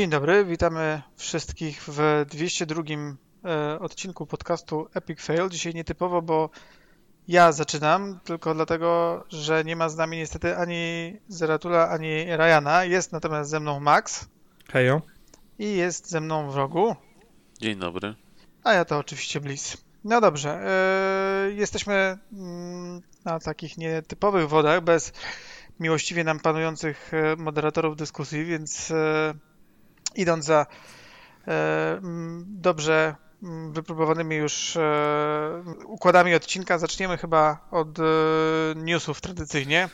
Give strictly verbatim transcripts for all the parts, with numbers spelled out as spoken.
Dzień dobry, witamy wszystkich w dwieście drugim odcinku podcastu Epic Fail. Dzisiaj nietypowo, bo ja zaczynam, tylko dlatego, że nie ma z nami niestety ani Zeratula, ani Ryana. Jest natomiast ze mną Max. Hejo. I jest ze mną w rogu. Dzień dobry. A ja to oczywiście Blizz. No dobrze, yy, jesteśmy na takich nietypowych wodach, bez miłościwie nam panujących moderatorów dyskusji, więc... Yy, idąc za e, dobrze wypróbowanymi już e, układami odcinka, zaczniemy chyba od e, newsów tradycyjnie.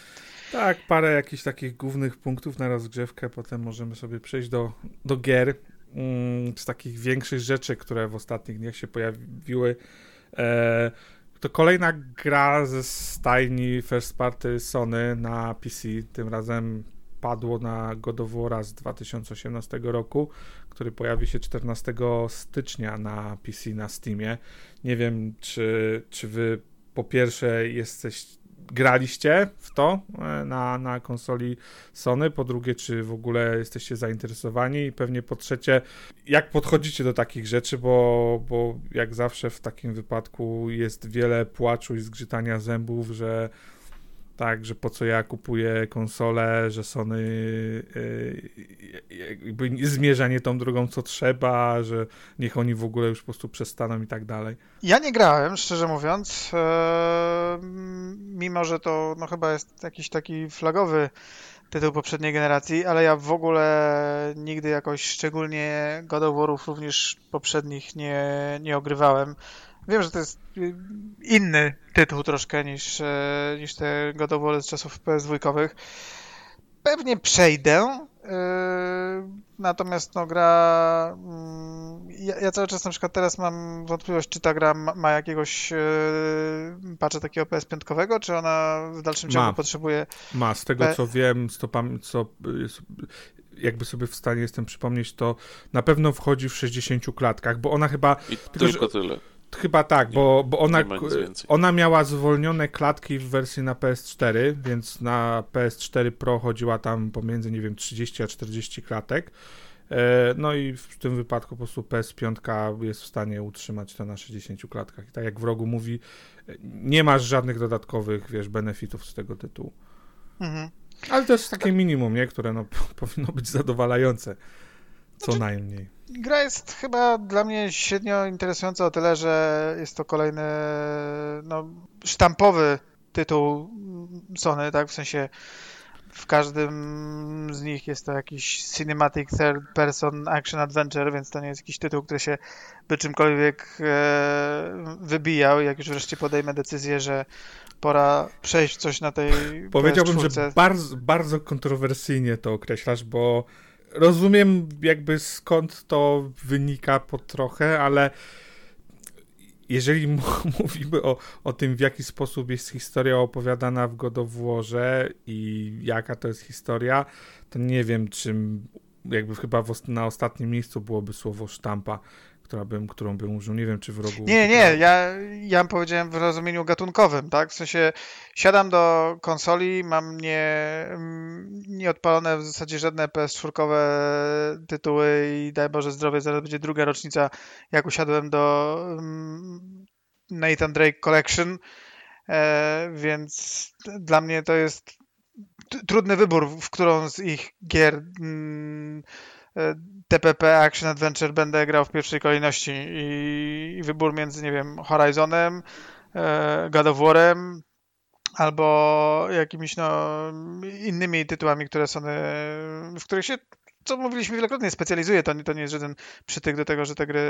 Tak, parę jakichś takich głównych punktów na rozgrzewkę, potem możemy sobie przejść do, do gier. Mm, z takich większych rzeczy, które w ostatnich dniach się pojawiły, e, to kolejna gra ze stajni First Party Sony na P C, tym razem padło na God of War z dwa tysiące osiemnastego roku, który pojawi się czternastego stycznia na P C, na Steamie. Nie wiem, czy, czy wy po pierwsze jesteś, graliście w to na, na konsoli Sony, po drugie, czy w ogóle jesteście zainteresowani i pewnie po trzecie, jak podchodzicie do takich rzeczy, bo, bo jak zawsze w takim wypadku jest wiele płaczu i zgrzytania zębów, że tak, że po co ja kupuję konsolę, że Sony yy, jakby zmierza nie tą drogą, co trzeba, że niech oni w ogóle już po prostu przestaną i tak dalej. Ja nie grałem, szczerze mówiąc, yy, mimo że to no, chyba jest jakiś taki flagowy tytuł poprzedniej generacji, ale ja w ogóle nigdy jakoś szczególnie God of War'ów również poprzednich nie, nie ogrywałem. Wiem, że to jest inny tytuł troszkę niż, niż te God of War z czasów P S dwa. Pewnie przejdę, yy, natomiast no gra... Ja, ja cały czas na przykład teraz mam wątpliwość, czy ta gra ma, ma jakiegoś yy, patcha takiego P S pięć, czy ona w dalszym ciągu ma. potrzebuje... Ma, z tego P... co wiem, stopami, co... jakby sobie w stanie jestem przypomnieć, to na pewno wchodzi w sześćdziesięciu klatkach, bo ona chyba... I tylko, tylko że... tyle. Chyba tak, bo, bo ona, ona miała zwolnione klatki w wersji na P S cztery, więc na P S cztery Pro chodziła tam pomiędzy, nie wiem, trzydzieści a czterdzieści klatek. No i w tym wypadku po prostu P S pięć jest w stanie utrzymać to na sześćdziesięciu klatkach. I tak jak w rogu mówi, nie masz żadnych dodatkowych, wiesz, benefitów z tego tytułu. Mhm. Ale to jest takie minimum, nie? Które no, powinno być zadowalające. Co znaczy, najmniej. Gra jest chyba dla mnie średnio interesująca o tyle, że jest to kolejny no, sztampowy tytuł Sony, tak? W sensie w każdym z nich jest to jakiś cinematic third person action adventure, więc to nie jest jakiś tytuł, który się by czymkolwiek e, wybijał. Jak już wreszcie podejmę decyzję, że pora przejść coś na tej Powiedziałbym, P S cztery. Że bardzo, bardzo kontrowersyjnie to określasz, bo rozumiem jakby skąd to wynika po trochę, ale jeżeli m- mówimy o, o tym, w jaki sposób jest historia opowiadana w God of Warze i jaka to jest historia, to nie wiem, czym jakby chyba w, na ostatnim miejscu byłoby słowo sztampa, która bym, którą bym użył. Nie wiem, czy w rogu... Nie, nie, ja, ja powiedziałem w rozumieniu gatunkowym, tak? W sensie siadam do konsoli, mam nie, nie odpalone w zasadzie żadne P S cztery tytuły i daj Boże zdrowie, zaraz będzie druga rocznica, jak usiadłem do um, Nathan Drake Collection, e, więc dla mnie to jest t- trudny wybór, w którą z ich gier... Mm, T P P Action Adventure będę grał w pierwszej kolejności i, i wybór między, nie wiem, Horizonem, e, God of War'em albo jakimiś no, innymi tytułami, które są, w których się, co mówiliśmy wielokrotnie, specjalizuje. To, to nie jest żaden przytyk do tego, że te gry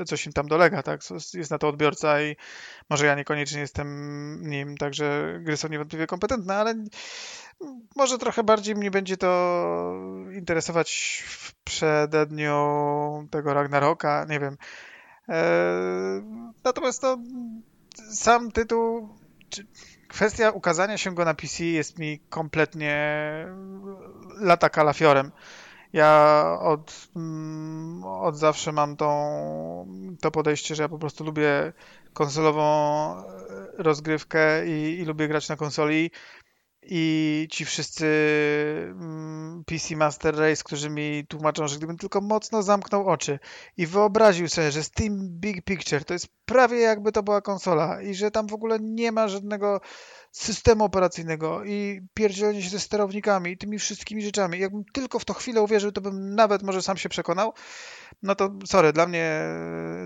e, coś im tam dolega, tak? Jest na to odbiorca i może ja niekoniecznie jestem nim, także gry są niewątpliwie kompetentne, ale może trochę bardziej mnie będzie to interesować w przededniu tego Ragnaroka, nie wiem. Natomiast to sam tytuł, kwestia ukazania się go na P C jest mi kompletnie lata kalafiorem. Ja od, od zawsze mam tą, to podejście, że ja po prostu lubię konsolową rozgrywkę i, i lubię grać na konsoli. i ci wszyscy P C Master Race, którzy mi tłumaczą, że gdybym tylko mocno zamknął oczy i wyobraził sobie, że Steam Big Picture to jest prawie jakby to była konsola i że tam w ogóle nie ma żadnego systemu operacyjnego i pierdzielenie się ze sterownikami i tymi wszystkimi rzeczami. Jakbym tylko w to chwilę uwierzył, to bym nawet może sam się przekonał. No to sorry, dla mnie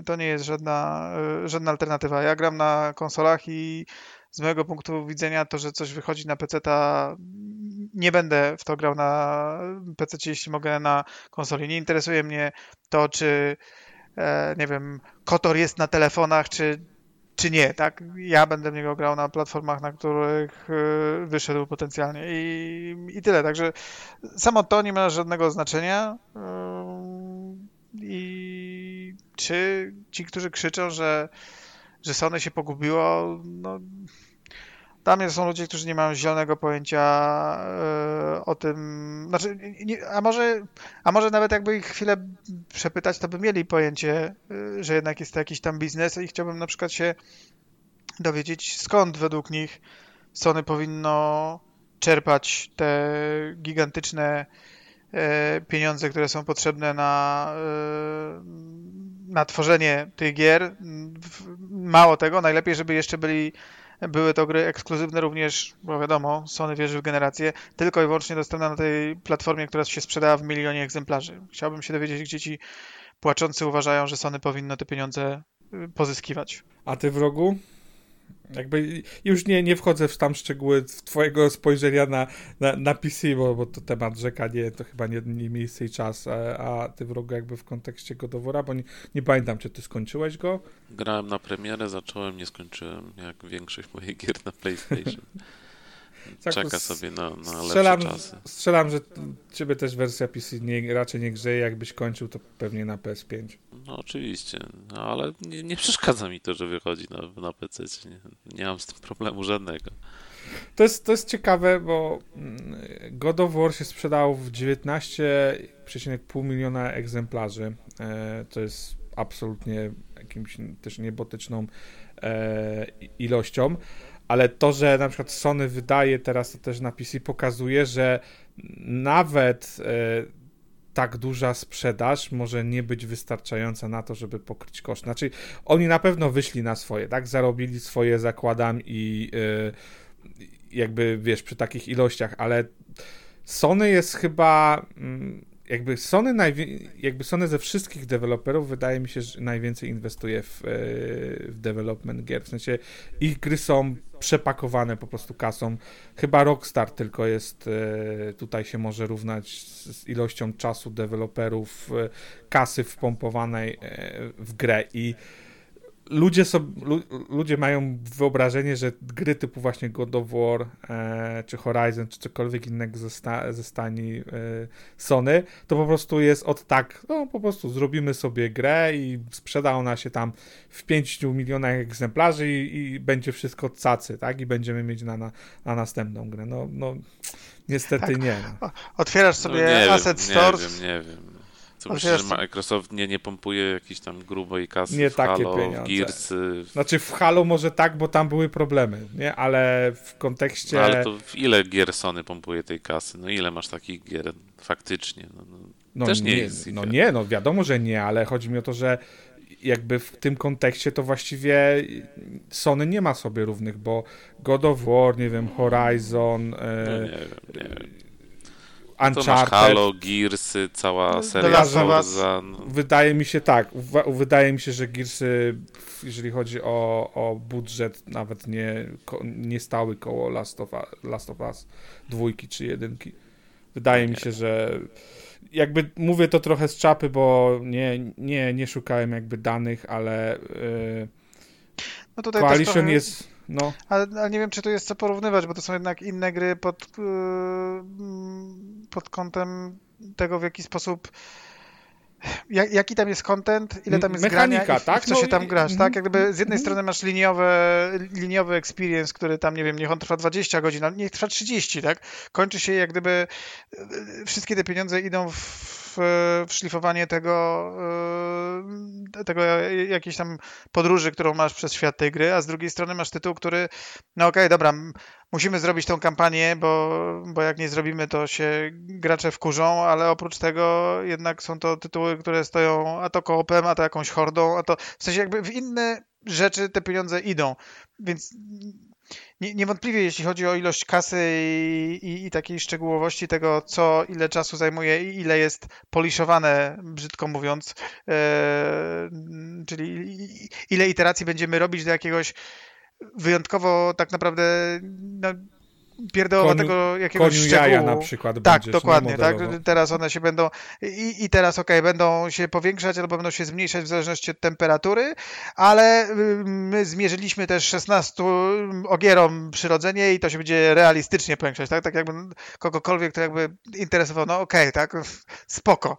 to nie jest żadna, żadna alternatywa. Ja gram na konsolach i z mojego punktu widzenia to, że coś wychodzi na peceta, nie będę w to grał na pececie, jeśli mogę na konsoli. Nie interesuje mnie to, czy e, nie wiem, Kotor jest na telefonach, czy, czy nie, tak? Ja będę w niego grał na platformach, na których e, wyszedł potencjalnie i, i tyle. Także samo to nie ma żadnego znaczenia. I czy ci, którzy krzyczą, że że Sony się pogubiło, no tam są ludzie, którzy nie mają zielonego pojęcia yy, o tym, znaczy, nie, a, może, a może nawet jakby ich chwilę przepytać, to by mieli pojęcie, yy, że jednak jest to jakiś tam biznes i chciałbym na przykład się dowiedzieć, skąd według nich Sony powinno czerpać te gigantyczne yy, pieniądze, które są potrzebne na yy, na tworzenie tych gier. Mało tego, najlepiej, żeby jeszcze byli, były to gry ekskluzywne również, bo wiadomo, Sony wierzy w generację, tylko i wyłącznie dostępna na tej platformie, która się sprzedała w milionie egzemplarzy. Chciałbym się dowiedzieć, gdzie ci płaczący uważają, że Sony powinno te pieniądze pozyskiwać. A ty, wrogu? Jakby już nie, nie wchodzę w tam szczegóły twojego spojrzenia na, na, na P C, bo, bo to temat rzeka, nie, to chyba nie, nie miejsce i czas, a, a ty, wrogu, jakby w kontekście God of War, bo nie, nie pamiętam, czy ty skończyłeś go? Grałem na premierę, zacząłem, nie skończyłem, jak większość moich gier na PlayStation. Czeka sobie na, na strzelam, lepsze czasy. Strzelam, że ciebie też wersja P C nie, raczej nie grzeje. Jakbyś kończył, to pewnie na P S pięć. No oczywiście, no, ale nie, nie przeszkadza mi to, że wychodzi na, na P C. Nie, nie mam z tym problemu żadnego. To jest, to jest ciekawe, bo God of War się sprzedał w dziewiętnaście przecinek pięć miliona egzemplarzy. To jest absolutnie jakimś też niebotyczną ilością. Ale to, że na przykład Sony wydaje teraz to też na P C, pokazuje, że nawet y, tak duża sprzedaż może nie być wystarczająca na to, żeby pokryć koszt. Znaczy, oni na pewno wyszli na swoje, tak? Zarobili swoje, zakładam, i y, jakby, wiesz, przy takich ilościach, ale Sony jest chyba... Mm, Jakby Sony, najwi- jakby Sony ze wszystkich deweloperów, wydaje mi się, że najwięcej inwestuje w, w development gier. W sensie ich gry są przepakowane po prostu kasą. Chyba Rockstar tylko jest, tutaj się może równać z ilością czasu deweloperów, kasy wpompowanej w grę. I ludzie, sobie, ludzie mają wyobrażenie, że gry typu właśnie God of War, e, czy Horizon, czy cokolwiek innego ze, sta, ze stani e, Sony, to po prostu jest od tak, no po prostu zrobimy sobie grę i sprzeda ona się tam w pięciu milionach egzemplarzy i, i będzie wszystko cacy, tak? I będziemy mieć na, na, na następną grę. No, no niestety tak. nie. Otwierasz sobie no, nie Asset wiem, Stores. Nie wiem, nie wiem. Co myślisz, że Microsoft nie, nie pompuje jakiejś tam grubej kasy nie w takie Halo, pieniądze. W Gears? Znaczy w Halo może tak, bo tam były problemy, nie? Ale w kontekście... No ale to w ile gier Sony pompuje tej kasy? No ile masz takich gier faktycznie? No, no, no też nie, nie jest. No nie, no wiadomo, że nie, ale chodzi mi o to, że jakby w tym kontekście to właściwie Sony nie ma sobie równych, bo God of War, nie wiem, Horizon... No, nie wiem, nie wiem. Uncharted. To masz Halo, Gearsy, cała seria Forza. No. Wydaje mi się tak, w- wydaje mi się, że Gearsy, jeżeli chodzi o, o budżet, nawet nie, ko- nie stały koło Last of, U- Last of Us dwójki czy jedynki. Wydaje mi się, że jakby mówię to trochę z czapy, bo nie, nie, nie szukałem jakby danych, ale yy, no tutaj Coalition trochę... jest... No. Ale, ale nie wiem, czy tu jest co porównywać, bo to są jednak inne gry pod, yy, pod kątem tego, w jaki sposób, jak, jaki tam jest content, ile tam jest mechanika, grania, tak? I w co no się tam i... grasz, tak? Jak gdyby z jednej strony masz liniowe, liniowy experience, który tam, nie wiem, niech on trwa dwadzieścia godzin, ale niech trwa trzydzieści, tak? Kończy się, jak gdyby wszystkie te pieniądze idą w w, w szlifowanie tego, tego jakiejś tam podróży, którą masz przez świat tej gry, a z drugiej strony masz tytuł, który, no okej, okay, dobra, musimy zrobić tą kampanię, bo, bo jak nie zrobimy, to się gracze wkurzą, ale oprócz tego jednak są to tytuły, które stoją a to koopem, a to jakąś hordą, a to w sensie jakby w inne rzeczy te pieniądze idą, więc... Niewątpliwie, jeśli chodzi o ilość kasy i, i, i takiej szczegółowości tego, co ile czasu zajmuje i ile jest poliszowane, brzydko mówiąc, yy, czyli ile iteracji będziemy robić do jakiegoś wyjątkowo tak naprawdę no, pierdołowatego jakiegoś koniu szczegółu. Jaja na przykład tak, dokładnie. Tak, teraz one się będą i, i teraz okej, okay, będą się powiększać albo będą się zmniejszać w zależności od temperatury, ale my zmierzyliśmy też szesnastu ogierom przyrodzenie i to się będzie realistycznie powiększać, tak? Tak jakby kogokolwiek to jakby interesowało, no okej, okay, tak, spoko.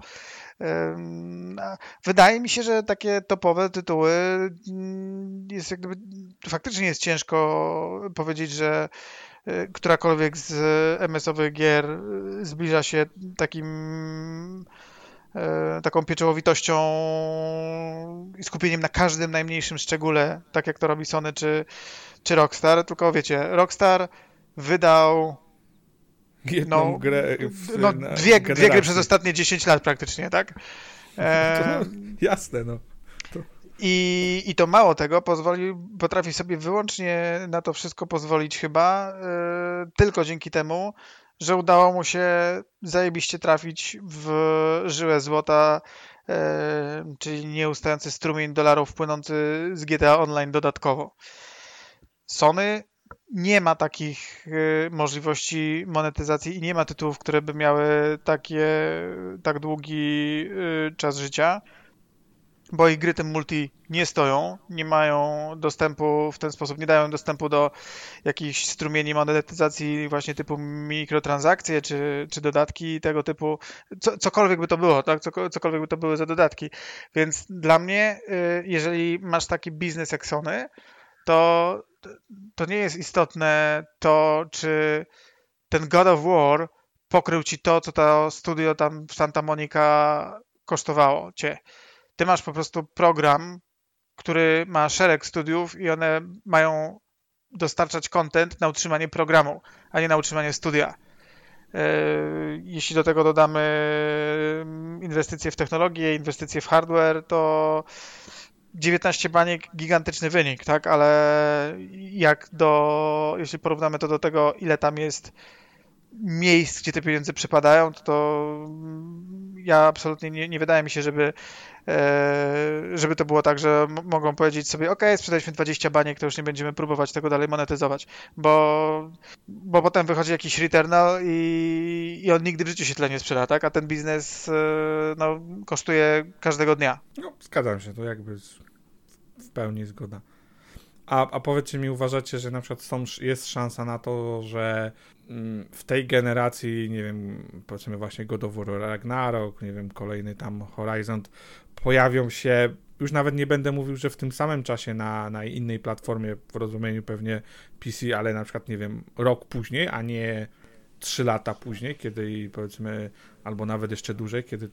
Wydaje mi się, że takie topowe tytuły jest jakby, faktycznie jest ciężko powiedzieć, że którakolwiek z em es-owych gier zbliża się takim taką pieczołowitością i skupieniem na każdym najmniejszym szczególe, tak jak to robi Sony czy, czy Rockstar, tylko wiecie, Rockstar wydał jedną no, grę w, no, dwie, dwie gry przez ostatnie dziesięć lat praktycznie, tak? E... No, jasne, no. To... I, I to mało tego, pozwoli, potrafi sobie wyłącznie na to wszystko pozwolić chyba e, tylko dzięki temu, że udało mu się zajebiście trafić w żyłę złota, e, czyli nieustający strumień dolarów płynący z G T A Online dodatkowo. Sony nie ma takich możliwości monetyzacji i nie ma tytułów, które by miały takie, tak długi czas życia, bo ich gry tym multi nie stoją, nie mają dostępu w ten sposób, nie dają dostępu do jakichś strumieni monetyzacji właśnie typu mikrotransakcje czy, czy dodatki tego typu, co, cokolwiek by to było, tak? Cokolwiek by to były za dodatki. Więc dla mnie, jeżeli masz taki biznes jak Sony, to to nie jest istotne to, czy ten God of War pokrył ci to, co to studio tam w Santa Monica kosztowało cię. Ty masz po prostu program, który ma szereg studiów i one mają dostarczać content na utrzymanie programu, a nie na utrzymanie studia. Jeśli do tego dodamy inwestycje w technologię, inwestycje w hardware, to dziewiętnaście baniek, gigantyczny wynik, tak, ale jak do, jeśli porównamy to do tego, ile tam jest miejsc, gdzie te pieniądze przypadają, to, to ja absolutnie nie, nie wydaje mi się, żeby, żeby to było tak, że mogą powiedzieć sobie, ok, sprzedaliśmy dwadzieścia baniek, to już nie będziemy próbować tego dalej monetyzować, bo, bo potem wychodzi jakiś Returnal i, i on nigdy w życiu się tyle nie sprzeda, tak? A ten biznes no, kosztuje każdego dnia. No, zgadzam się, to jakby w pełni zgoda. A, a powiedzcie mi, uważacie, że na przykład są, jest szansa na to, że w tej generacji, nie wiem, powiedzmy właśnie God of War, Ragnarok, nie wiem, kolejny tam Horizon, pojawią się, już nawet nie będę mówił, że w tym samym czasie na, na innej platformie, w rozumieniu pewnie P C, ale na przykład, nie wiem, rok później, a nie trzy lata później, kiedy powiedzmy, albo nawet jeszcze dłużej, kiedy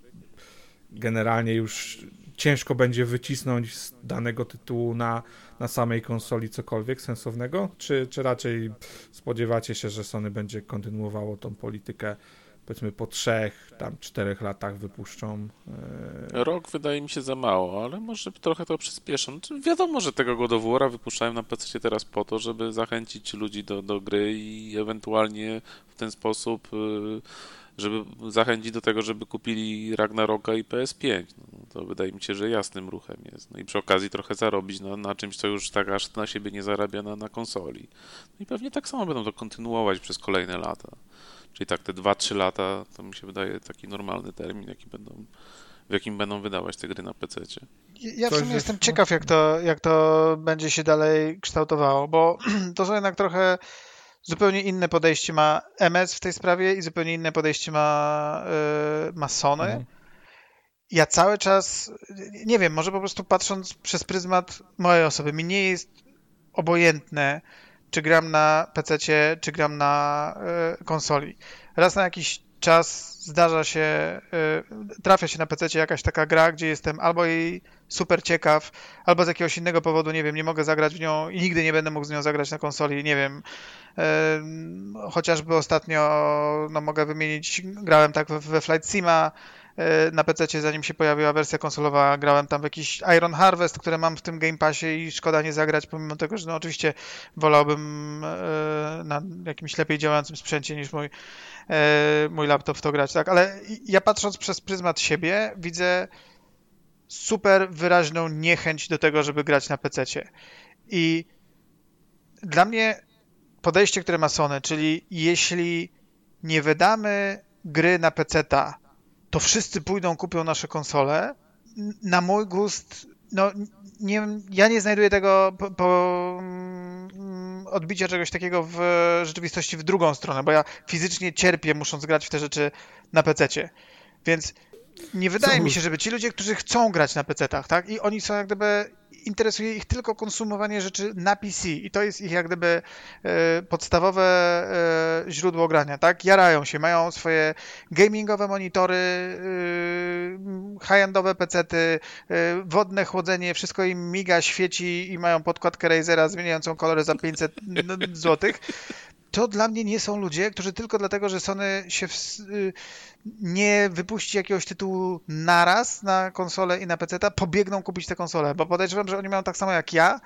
generalnie już ciężko będzie wycisnąć z danego tytułu na, na samej konsoli cokolwiek sensownego? Czy, czy raczej spodziewacie się, że Sony będzie kontynuowało tą politykę, powiedzmy po trzech, tam czterech latach wypuszczą? Yy... Rok wydaje mi się za mało, ale może trochę to przyspieszą. Wiadomo, że tego God of War'a wypuszczają na P C teraz po to, żeby zachęcić ludzi do, do gry i ewentualnie w ten sposób... Yy... żeby zachęcić do tego, żeby kupili Ragnaroka i P S pięć. No, to wydaje mi się, że jasnym ruchem jest. No i przy okazji trochę zarobić na, na czymś, co już tak aż na siebie nie zarabia na, na konsoli. No i pewnie tak samo będą to kontynuować przez kolejne lata. Czyli tak te dwa trzy lata, to mi się wydaje taki normalny termin, jaki będą, w jakim będą wydawać te gry na pececie. Ja w sumie jestem ciekaw, jak to, jak to będzie się dalej kształtowało, bo to są jednak trochę... Zupełnie inne podejście ma M S w tej sprawie i zupełnie inne podejście ma, yy, ma Sony. Mhm. Ja cały czas, nie wiem, może po prostu patrząc przez pryzmat mojej osoby, mi nie jest obojętne, czy gram na pececie, czy gram na yy, konsoli. Raz na jakiś czas zdarza się, y, trafia się na pececie jakaś taka gra, gdzie jestem albo jej super ciekaw, albo z jakiegoś innego powodu, nie wiem, nie mogę zagrać w nią i nigdy nie będę mógł z nią zagrać na konsoli, nie wiem. Y, chociażby ostatnio, no mogę wymienić, grałem tak we Flight Sima, na pececie, zanim się pojawiła wersja konsolowa, grałem tam w jakiś Iron Harvest, które mam w tym Game Passie i szkoda nie zagrać, pomimo tego, że no oczywiście wolałbym na jakimś lepiej działającym sprzęcie niż mój, mój laptop to grać, tak? Ale ja patrząc przez pryzmat siebie, widzę super wyraźną niechęć do tego, żeby grać na pececie. I dla mnie podejście, które ma Sony, czyli jeśli nie wydamy gry na peceta, to wszyscy pójdą, kupią nasze konsole. Na mój gust, no nie, ja nie znajduję tego po, po odbicia czegoś takiego w rzeczywistości w drugą stronę, bo ja fizycznie cierpię, musząc grać w te rzeczy na pececie. Więc nie wydaje Co? mi się, żeby ci ludzie, którzy chcą grać na pecetach, tak, i oni są jak gdyby, interesuje ich tylko konsumowanie rzeczy na P C i to jest ich jak gdyby y, podstawowe y, źródło grania, tak? Jarają się, mają swoje gamingowe monitory, y, high-endowe pecety, y, wodne chłodzenie, wszystko im miga, świeci i mają podkładkę Razera zmieniającą kolory za pięćset złotych. To dla mnie nie są ludzie, którzy tylko dlatego, że Sony się w, nie wypuści jakiegoś tytułu naraz na konsolę i na peceta, pobiegną kupić tę konsolę, bo podejrzewam, że oni mają tak samo jak ja,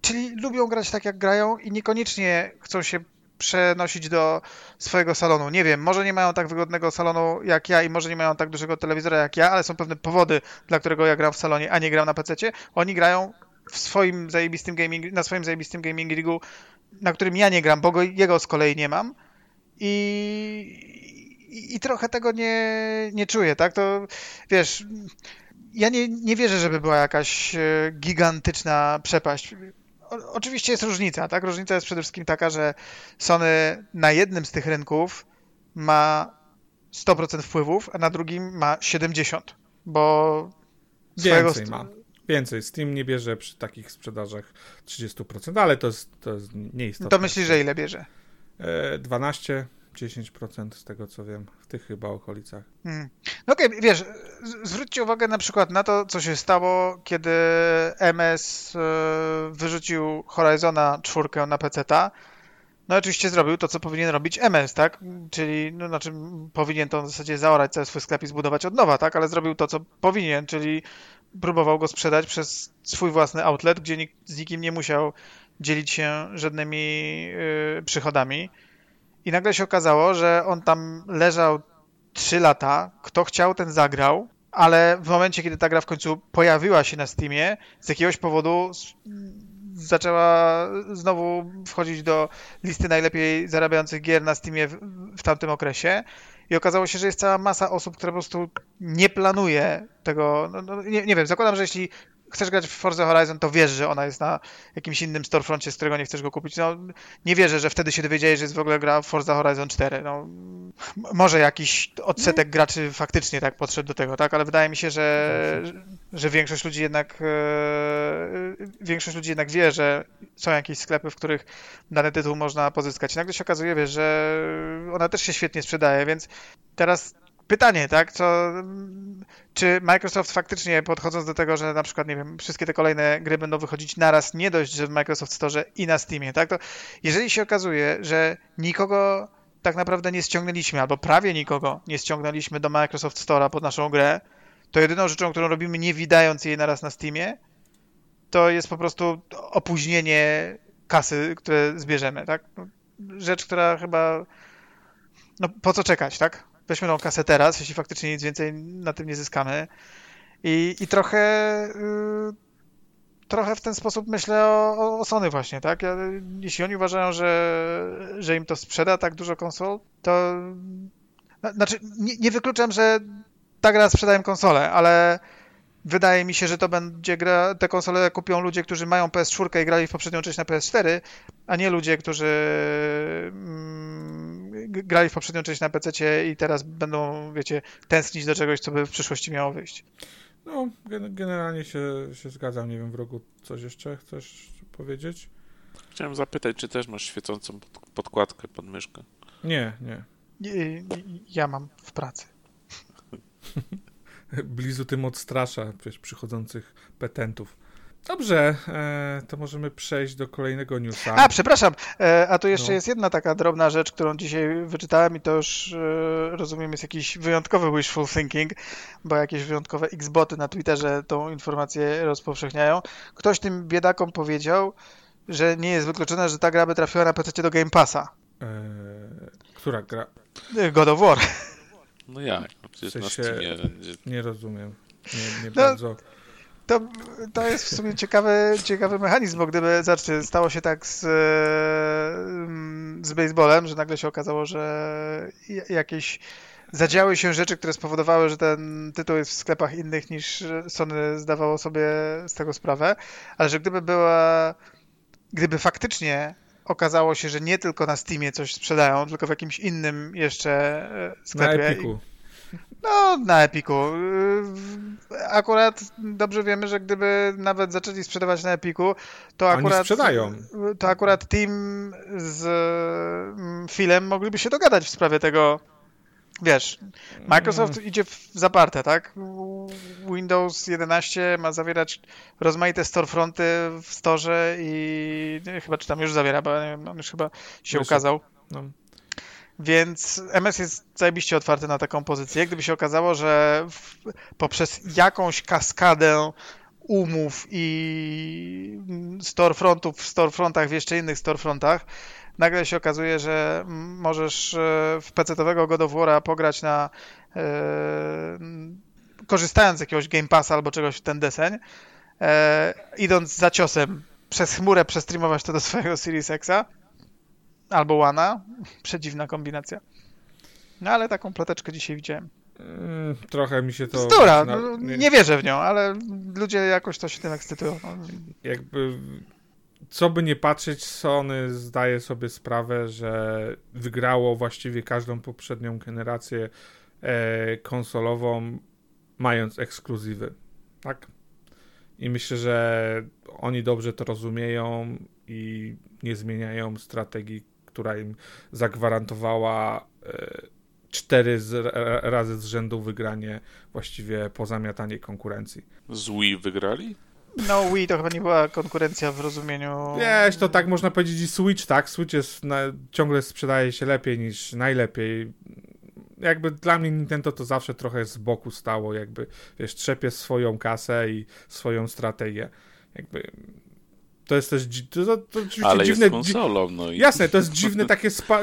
czyli lubią grać tak jak grają i niekoniecznie chcą się przenosić do swojego salonu. Nie wiem, może nie mają tak wygodnego salonu jak ja i może nie mają tak dużego telewizora jak ja, ale są pewne powody, dla którego ja gram w salonie, a nie gram na pececie. Oni grają w swoim zajebistym gaming, na swoim zajebistym gaming rigu, na którym ja nie gram, bo go, jego z kolei nie mam i, i, i trochę tego nie, nie czuję, tak? To wiesz, ja nie, nie wierzę, żeby była jakaś gigantyczna przepaść. O, oczywiście jest różnica, tak? Różnica jest przede wszystkim taka, że Sony na jednym z tych rynków ma sto procent wpływów, a na drugim ma siedemdziesiąt procent, bo swojego... Więcej ma. Więcej, Steam nie bierze przy takich sprzedażach trzydzieści procent, ale to jest, to jest nieistotne. To myślisz, że ile bierze? dwanaście do dziesięciu procent z tego, co wiem, w tych chyba okolicach. Hmm. No okej, okay, wiesz, zwróćcie uwagę na przykład na to, co się stało, kiedy M S wyrzucił Horizona czwórkę na peceta. No oczywiście zrobił to, co powinien robić M S, tak? Czyli, no znaczy powinien to w zasadzie zaorać cały swój sklep i zbudować od nowa, tak? Ale zrobił to, co powinien, czyli próbował go sprzedać przez swój własny outlet, gdzie nikt z nikim nie musiał dzielić się żadnymi yy, przychodami. I nagle się okazało, że on tam leżał trzy lata, kto chciał, ten zagrał, ale w momencie, kiedy ta gra w końcu pojawiła się na Steamie, z jakiegoś powodu zaczęła znowu wchodzić do listy najlepiej zarabiających gier na Steamie w, w tamtym okresie. I okazało się, że jest cała masa osób, które po prostu nie planuje tego, no, no, nie, nie wiem, zakładam, że jeśli chcesz grać w Forza Horizon, to wiesz, że ona jest na jakimś innym storefroncie, z którego nie chcesz go kupić. No, nie wierzę, że wtedy się dowiedziałeś, że jest w ogóle gra Forza Horizon cztery. No, m- może jakiś odsetek graczy faktycznie tak podszedł do tego, tak? Ale wydaje mi się, że, że większość ludzi jednak yy, większość ludzi jednak wie, że są jakieś sklepy, w których dany tytuł można pozyskać. I nagle się okazuje, wiesz, że ona też się świetnie sprzedaje, więc teraz pytanie, tak, co, czy Microsoft faktycznie, podchodząc do tego, że na przykład, nie wiem, wszystkie te kolejne gry będą wychodzić naraz, nie dość, że w Microsoft Store i na Steamie, tak, to jeżeli się okazuje, że nikogo tak naprawdę nie ściągnęliśmy, albo prawie nikogo nie ściągnęliśmy do Microsoft Store'a pod naszą grę, to jedyną rzeczą, którą robimy, nie widając jej naraz na Steamie, to jest po prostu opóźnienie kasy, które zbierzemy, tak, rzecz, która chyba, no po co czekać, tak? Weźmy tą kasę teraz, jeśli faktycznie nic więcej na tym nie zyskamy. I, i trochę yy, trochę w ten sposób myślę o, o Sony właśnie, tak? Ja, jeśli oni uważają, że, że im to sprzeda tak dużo konsol, to... Znaczy, nie, nie wykluczam, że ta gra sprzeda im konsolę, ale wydaje mi się, że to będzie gra, te konsole kupią ludzie, którzy mają P S cztery i grali w poprzednią część na P S cztery, a nie ludzie, którzy mm, grali w poprzednią część na pececie i teraz będą, wiecie, tęsknić do czegoś, co by w przyszłości miało wyjść. No, gen- generalnie się, się zgadzam. Nie wiem, wrogu, coś jeszcze chcesz powiedzieć? Chciałem zapytać, czy też masz świecącą podkładkę pod myszkę? Nie, nie. ja mam w pracy. Blizu tym odstrasza wiesz, przychodzących petentów. Dobrze, e, to możemy przejść do kolejnego newsa. A, przepraszam, e, a tu jeszcze no. jest jedna taka drobna rzecz, którą dzisiaj wyczytałem i to już e, rozumiem jest jakiś wyjątkowy wishful thinking, bo jakieś wyjątkowe X-boty na Twitterze tą informację rozpowszechniają. Ktoś tym biedakom powiedział, że nie jest wykluczone, że ta gra by trafiła na P C do Game Passa. E, która gra? God of War. No jak? Przecież w sensie, na Steamie będzie... Nie rozumiem, nie, nie no. bardzo... To, to jest w sumie ciekawy, ciekawy mechanizm, bo gdyby, znaczy, stało się tak z, z baseballem, że nagle się okazało, że jakieś zadziały się rzeczy, które spowodowały, że ten tytuł jest w sklepach innych niż Sony zdawało sobie z tego sprawę, ale że gdyby była, gdyby faktycznie okazało się, że nie tylko na Steamie coś sprzedają, tylko w jakimś innym jeszcze sklepie. Na Epiku. No, na Epiku. Akurat dobrze wiemy, że gdyby nawet zaczęli sprzedawać na Epiku, to akurat... Oni sprzedają. To akurat team z Philem mogliby się dogadać w sprawie tego, wiesz, Microsoft mm. idzie w zaparte, tak? Windows jedenaście ma zawierać rozmaite storefronty w storze i chyba, czy tam już zawiera, bo on już chyba się Wiesz, ukazał. No. Więc M S jest zajebiście otwarty na taką pozycję. Gdyby się okazało, że w, poprzez jakąś kaskadę umów i storefrontów w storefrontach, w jeszcze innych storefrontach, nagle się okazuje, że możesz w pecetowego God of War'a pograć na e, korzystając z jakiegoś Game Passa albo czegoś w ten deseń, e, idąc za ciosem przez chmurę przestreamować to do swojego Series X'a albo łana. Przedziwna kombinacja. No ale taką ploteczkę dzisiaj widziałem. Mm, trochę mi się to... Bzdura! Na... Nie... nie wierzę w nią, ale ludzie jakoś to się tym ekscytują. Jakby... Co by nie patrzeć, Sony zdaje sobie sprawę, że wygrało właściwie każdą poprzednią generację e, konsolową, mając ekskluzywy. Tak? I myślę, że oni dobrze to rozumieją i nie zmieniają strategii, która im zagwarantowała cztery razy z rzędu wygranie, właściwie pozamiatanie konkurencji. Z Wii wygrali? No Wii to chyba nie była konkurencja w rozumieniu... Wiesz, to tak można powiedzieć i Switch, tak? Switch jest na, ciągle sprzedaje się lepiej niż najlepiej. Jakby dla mnie Nintendo to zawsze trochę z boku stało, jakby, wiesz, trzepie swoją kasę i swoją strategię. Jakby... To jest też to, to, to oczywiście ale dziwne, jest konsolą, no i... Jasne, to jest dziwne takie spa,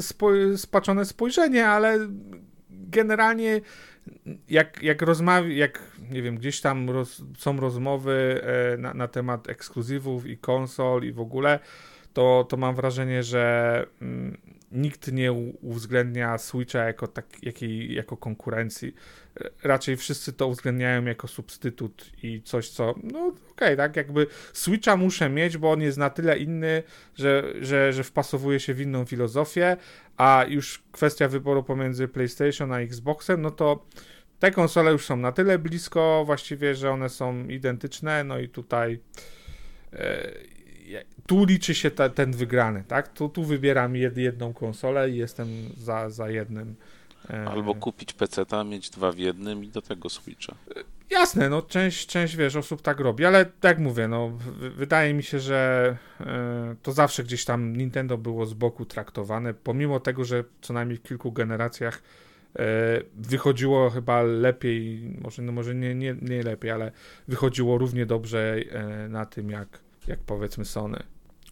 spo, spaczone spojrzenie, ale generalnie jak, jak rozmawia, jak nie wiem, gdzieś tam roz, są rozmowy e, na, na temat ekskluzywów i konsol i w ogóle, to, to mam wrażenie, że mm, nikt nie uwzględnia Switcha jako, tak, jakiej, jako konkurencji. Raczej wszyscy to uwzględniają jako substytut i coś, co... No okej, okay, tak jakby Switcha muszę mieć, bo on jest na tyle inny, że, że, że wpasowuje się w inną filozofię, a już kwestia wyboru pomiędzy PlayStation a Xboxem, no to te konsole już są na tyle blisko właściwie, że one są identyczne, no i tutaj... E, Tu liczy się ta, ten wygrany, tak? Tu, tu wybieram jed, jedną konsolę i jestem za, za jednym. Albo kupić peceta, mieć dwa w jednym i do tego Switcha. Jasne, no część, część wiesz, osób tak robi, ale tak mówię, no wydaje mi się, że to zawsze gdzieś tam Nintendo było z boku traktowane, pomimo tego, że co najmniej w kilku generacjach wychodziło chyba lepiej, może, no może nie, nie, nie lepiej, ale wychodziło równie dobrze na tym, jak jak powiedzmy Sony.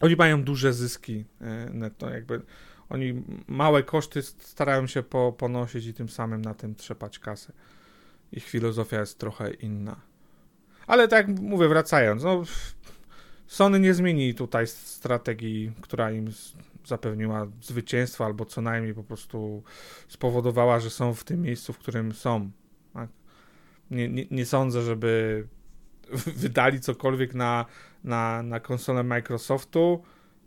Oni mają duże zyski netto, jakby oni małe koszty starają się po, ponosić i tym samym na tym trzepać kasę. Ich filozofia jest trochę inna. Ale tak jak mówię, wracając, no Sony nie zmieni tutaj strategii, która im zapewniła zwycięstwo, albo co najmniej po prostu spowodowała, że są w tym miejscu, w którym są. Nie, nie, nie sądzę, żeby wydali cokolwiek na, na, na konsolę Microsoftu,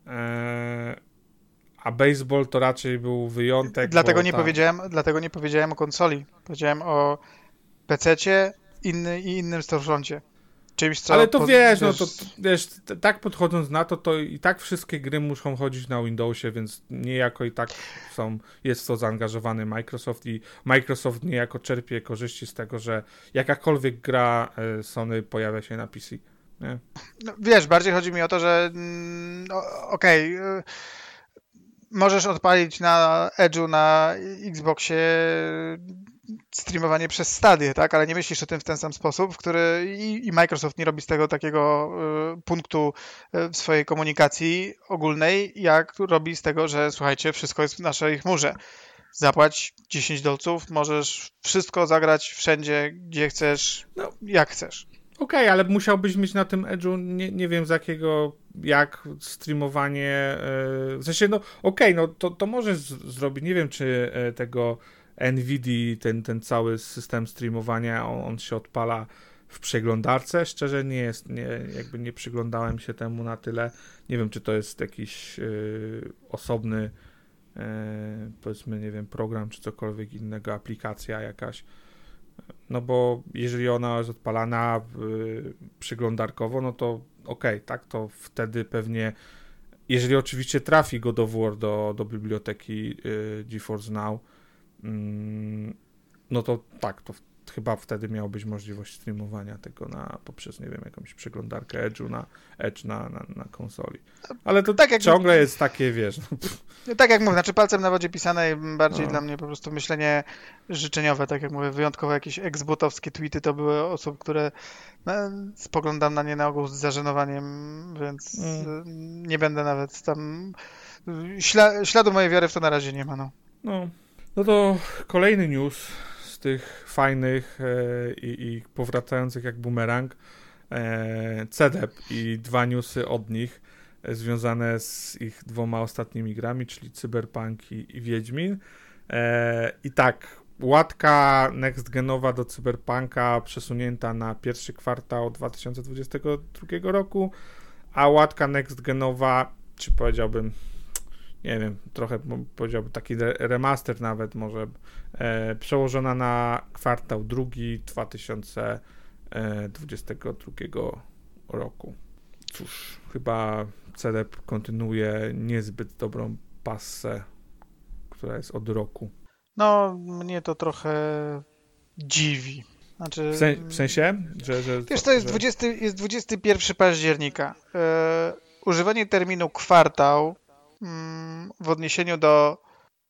eee, a baseball to raczej był wyjątek. Dlatego nie, tam... powiedziałem, dlatego nie powiedziałem o konsoli. Powiedziałem o pececie inny, i innym storefroncie. czymś, co... Ale to wiesz, no to wiesz, tak podchodząc na to, to i tak wszystkie gry muszą chodzić na Windowsie, więc niejako i tak są, jest w to zaangażowany Microsoft i Microsoft niejako czerpie korzyści z tego, że jakakolwiek gra Sony pojawia się na P C. Nie? No, wiesz, bardziej chodzi mi o to, że mm, okej... Okay, y- możesz odpalić na Edge'u, na Xboxie streamowanie przez Stadię, tak? Ale nie myślisz o tym w ten sam sposób, w który i Microsoft nie robi z tego takiego punktu w swojej komunikacji ogólnej, jak robi z tego, że słuchajcie, wszystko jest w naszej chmurze. Zapłać dziesięć dolców, możesz wszystko zagrać wszędzie, gdzie chcesz, no, jak chcesz. Okej, okay, ale musiałbyś mieć na tym Edge'u, nie, nie wiem z jakiego, jak streamowanie, yy, w sensie, no okej, okay, no to, to możesz z- zrobić, nie wiem czy y, tego Nvidia, ten, ten cały system streamowania, on, on się odpala w przeglądarce, szczerze nie jest, nie, jakby nie przyglądałem się temu na tyle, nie wiem czy to jest jakiś y, osobny, y, powiedzmy, nie wiem, program czy cokolwiek innego, aplikacja jakaś. No bo jeżeli ona jest odpalana yy, przyglądarkowo, no to okej, okay, tak, to wtedy pewnie, jeżeli oczywiście trafi God of War do, do biblioteki yy, GeForce Now, yy, no to tak, to w, chyba wtedy miała być możliwość streamowania tego na poprzez, nie wiem, jakąś przeglądarkę Edge'u na, Edge na, na, na konsoli. Ale to tak jak ciągle mi... jest takie, wiesz... No, no, tak jak mówię, znaczy palcem na wodzie pisanej, bardziej no. Dla mnie po prostu myślenie życzeniowe, tak jak mówię, wyjątkowo jakieś ex-botowskie tweety to były osób, które no, spoglądam na nie na ogół z zażenowaniem, więc mm. nie będę nawet tam... Śla... Śladu mojej wiary w to na razie nie ma, no. No, no to kolejny news... tych fajnych e, i, i powracających jak bumerang e, C D P i dwa newsy od nich e, związane z ich dwoma ostatnimi grami, czyli Cyberpunk i, i Wiedźmin. E, I tak, łatka next-genowa do Cyberpunka przesunięta na pierwszy kwartał dwa tysiące dwudziestego drugiego roku, a łatka next-genowa, czy powiedziałbym, nie wiem, trochę powiedziałbym taki remaster nawet może, e, przełożona na kwartał drugi dwa tysiące dwudziestego drugiego roku. Cóż, chyba C D P kontynuuje niezbyt dobrą passę, która jest od roku. No, mnie to trochę dziwi. Znaczy, w, sen- w sensie? Że, że, wiesz, to jest, że... dwudziestego jest dwudziestego pierwszego października. E, używanie terminu kwartał w odniesieniu do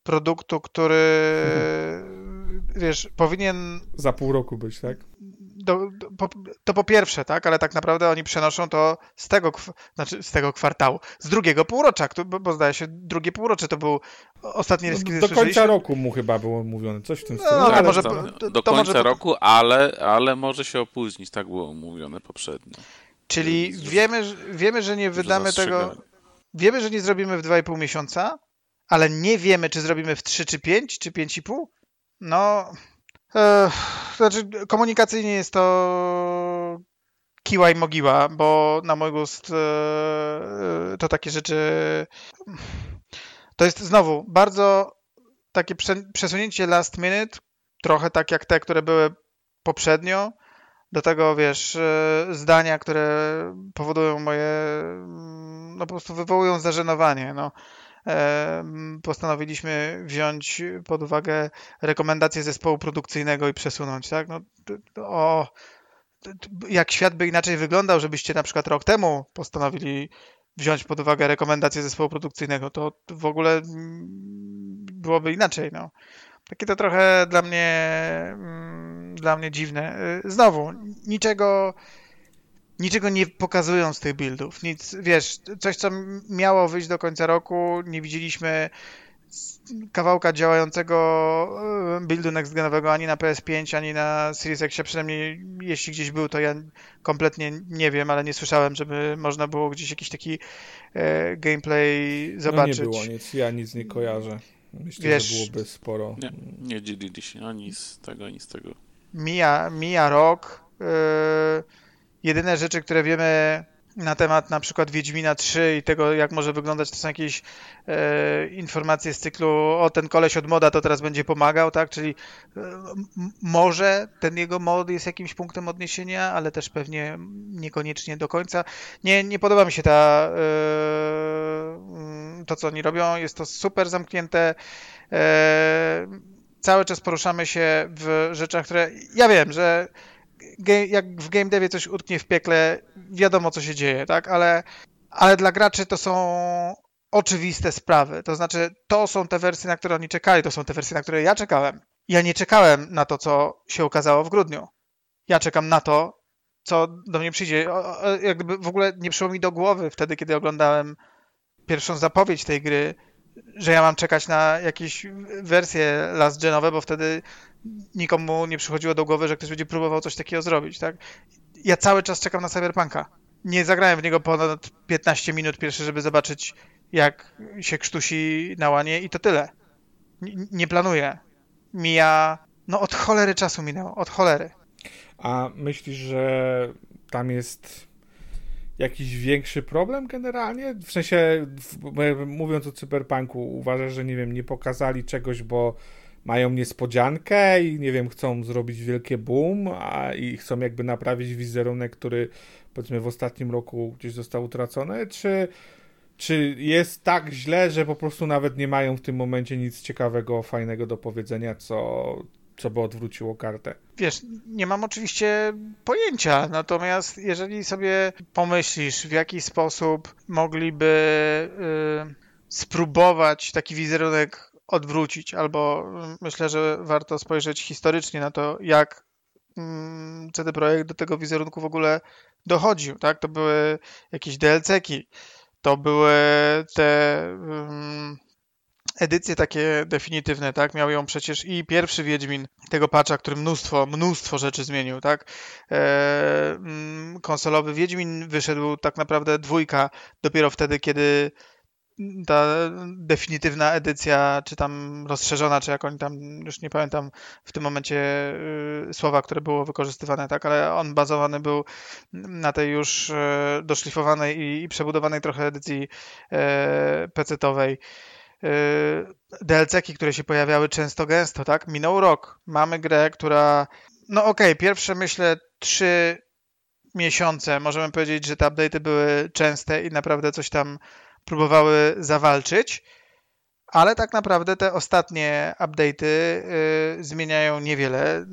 produktu, który mhm. wiesz, powinien... Za pół roku być, tak? Do, do, po, to po pierwsze, tak? Ale tak naprawdę oni przenoszą to z tego, znaczy z tego kwartału, z drugiego półrocza, bo, bo zdaje się, drugie półrocze to był ostatni ryski. No, do końca roku mu chyba było mówione, coś w tym stylu. No, może, to, to, do końca może... roku, ale, ale może się opóźnić, tak było mówione poprzednio. Czyli z, wiemy, że, wiemy, że nie wydamy tego... Wiemy, że nie zrobimy w dwa i pół miesiąca, ale nie wiemy, czy zrobimy w trzy czy pięć, czy pięć i pół. No, e, znaczy komunikacyjnie jest to kiła i mogiła, bo na mój gust e, to takie rzeczy... To jest znowu bardzo takie przesunięcie last minute, trochę tak jak te, które były poprzednio. Do tego, wiesz, zdania, które powodują moje... No po prostu wywołują zażenowanie. No. Postanowiliśmy wziąć pod uwagę rekomendacje zespołu produkcyjnego i przesunąć, tak? No, o, jak świat by inaczej wyglądał, żebyście na przykład rok temu postanowili wziąć pod uwagę rekomendacje zespołu produkcyjnego, to w ogóle byłoby inaczej, no. Takie to trochę dla mnie dla mnie dziwne. Znowu, niczego niczego nie pokazują z tych buildów. Nic, wiesz, coś co miało wyjść do końca roku, nie widzieliśmy kawałka działającego buildu next-genowego ani na P S pięć, ani na Series X, przynajmniej jeśli gdzieś był, to ja kompletnie nie wiem, ale nie słyszałem, żeby można było gdzieś jakiś taki e, gameplay zobaczyć. No nie było nic, ja nic nie kojarzę. Myślę, wiesz, że byłoby sporo. Nie, nie dzielili się ani z tego, ani z tego. Mija, mija rok. Yy, jedyne rzeczy, które wiemy, na temat na przykład Wiedźmina trzy i tego, jak może wyglądać, to są jakieś e, informacje z cyklu o, ten koleś od moda to teraz będzie pomagał, tak? Czyli e, m- może ten jego mod jest jakimś punktem odniesienia, ale też pewnie niekoniecznie do końca. Nie, nie podoba mi się ta e, to, co oni robią. Jest to super zamknięte. E, cały czas poruszamy się w rzeczach, które... Ja wiem, że jak w game devie coś utknie w piekle, wiadomo, co się dzieje, tak? Ale, ale dla graczy to są oczywiste sprawy. To znaczy, to są te wersje, na które oni czekali, to są te wersje, na które ja czekałem. Ja nie czekałem na to, co się ukazało w grudniu. Ja czekam na to, co do mnie przyjdzie. Jakby w ogóle nie przyszło mi do głowy wtedy, kiedy oglądałem pierwszą zapowiedź tej gry, że ja mam czekać na jakieś wersje last genowe, bo wtedy nikomu nie przychodziło do głowy, że ktoś będzie próbował coś takiego zrobić, tak? Ja cały czas czekam na Cyberpunka. Nie zagrałem w niego ponad piętnaście minut pierwsze, żeby zobaczyć, jak się krztusi na łanie i to tyle. N- nie planuję. Mija... No od cholery czasu minęło, od cholery. A myślisz, że tam jest... jakiś większy problem generalnie? W sensie, mówiąc o Cyberpunku, uważasz, że nie wiem, nie pokazali czegoś, bo mają niespodziankę i nie wiem, chcą zrobić wielkie boom a, i chcą jakby naprawić wizerunek, który powiedzmy w ostatnim roku gdzieś został utracony? Czy, czy jest tak źle, że po prostu nawet nie mają w tym momencie nic ciekawego, fajnego do powiedzenia, co... co by odwróciło kartę? Wiesz, nie mam oczywiście pojęcia, natomiast jeżeli sobie pomyślisz, w jaki sposób mogliby y, spróbować taki wizerunek odwrócić, albo myślę, że warto spojrzeć historycznie na to, jak y, C D Projekt do tego wizerunku w ogóle dochodził, tak? To były jakieś D L C ki, to były te... Y, edycje takie definitywne, tak? Miał ją przecież i pierwszy Wiedźmin tego patcha, który mnóstwo, mnóstwo rzeczy zmienił, tak? Eee, konsolowy Wiedźmin wyszedł tak naprawdę dwójka dopiero wtedy, kiedy ta definitywna edycja, czy tam rozszerzona, czy jak oni tam, już nie pamiętam w tym momencie y, słowa, które było wykorzystywane, tak? Ale on bazowany był na tej już y, doszlifowanej i, i przebudowanej trochę edycji y, pecetowej. D L C ki, które się pojawiały często gęsto, tak? Minął rok. Mamy grę, która... No okej, okay, pierwsze myślę trzy miesiące. Możemy powiedzieć, że te update'y były częste i naprawdę coś tam próbowały zawalczyć, ale tak naprawdę te ostatnie update'y yy, zmieniają niewiele.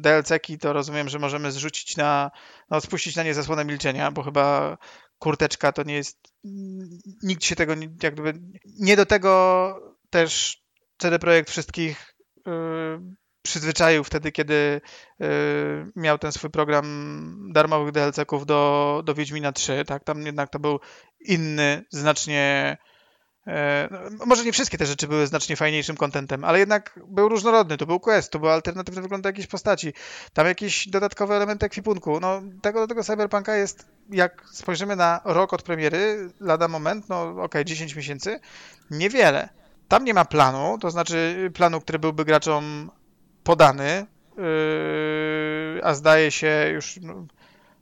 D L C ki to rozumiem, że możemy zrzucić na... No spuścić na nie zasłonę milczenia, bo chyba... kurteczka to nie jest... Nikt się tego... Jak gdyby, nie do tego też C D Projekt wszystkich yy, przyzwyczaił wtedy, kiedy yy, miał ten swój program darmowych D L C ków do, do Wiedźmina trzy. Tak? Tam jednak to był inny, znacznie... Yy, może nie wszystkie te rzeczy były znacznie fajniejszym contentem, ale jednak był różnorodny. To był quest, to był alternatywny wygląd jakiejś postaci. Tam jakieś dodatkowe elementy ekwipunku. No, tego do tego Cyberpunka jest... Jak spojrzymy na rok od premiery, lada moment, no okej, okay, dziesięć miesięcy, niewiele. Tam nie ma planu, to znaczy planu, który byłby graczom podany, yy, a zdaje się już, no,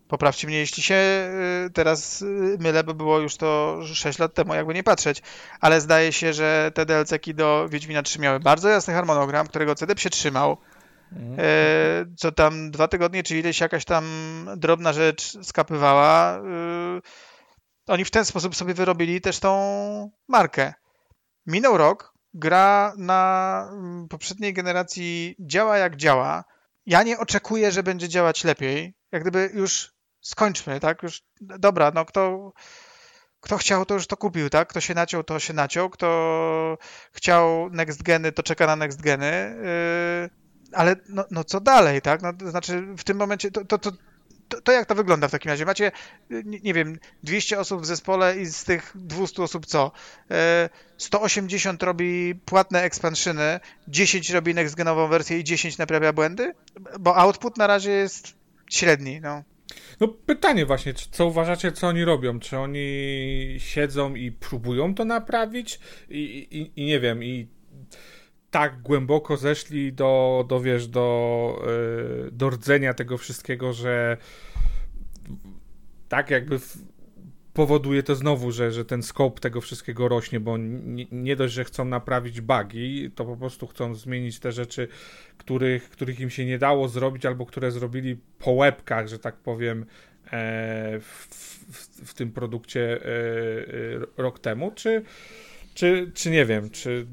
poprawcie mnie, jeśli się yy, teraz mylę, bo było już to sześć lat temu, jakby nie patrzeć, ale zdaje się, że te D L C ki do Wiedźmina trzy miały bardzo jasny harmonogram, którego C D P się trzymał. Co tam dwa tygodnie, czy ileś jakaś tam drobna rzecz skapywała. Oni w ten sposób sobie wyrobili też tą markę. Minął rok, gra na poprzedniej generacji działa jak działa. Ja nie oczekuję, że będzie działać lepiej. Jak gdyby już skończmy, tak? Już dobra, no kto... Kto chciał, to już to kupił, tak? Kto się naciął, to się naciął. Kto chciał next geny, to czeka na next geny. Ale no, no co dalej, tak? No, to znaczy w tym momencie, to, to, to, to, to jak to wygląda w takim razie? Macie, nie, nie wiem, dwieście osób w zespole i z tych dwieście osób co? sto osiemdziesiąt robi płatne expansiony, dziesięć robi next-genową wersję i dziesięć naprawia błędy? Bo output na razie jest średni, no. No pytanie właśnie, co uważacie, co oni robią? Czy oni siedzą i próbują to naprawić? I, i, i nie wiem, i... tak głęboko zeszli do, do wiesz, do, yy, do rdzenia tego wszystkiego, że tak jakby w, powoduje to znowu, że, że ten scope tego wszystkiego rośnie, bo nie, nie dość, że chcą naprawić bugi, to po prostu chcą zmienić te rzeczy, których, których im się nie dało zrobić, albo które zrobili po łebkach, że tak powiem, e, w, w, w tym produkcie e, e, rok temu, czy, czy, czy nie wiem, czy...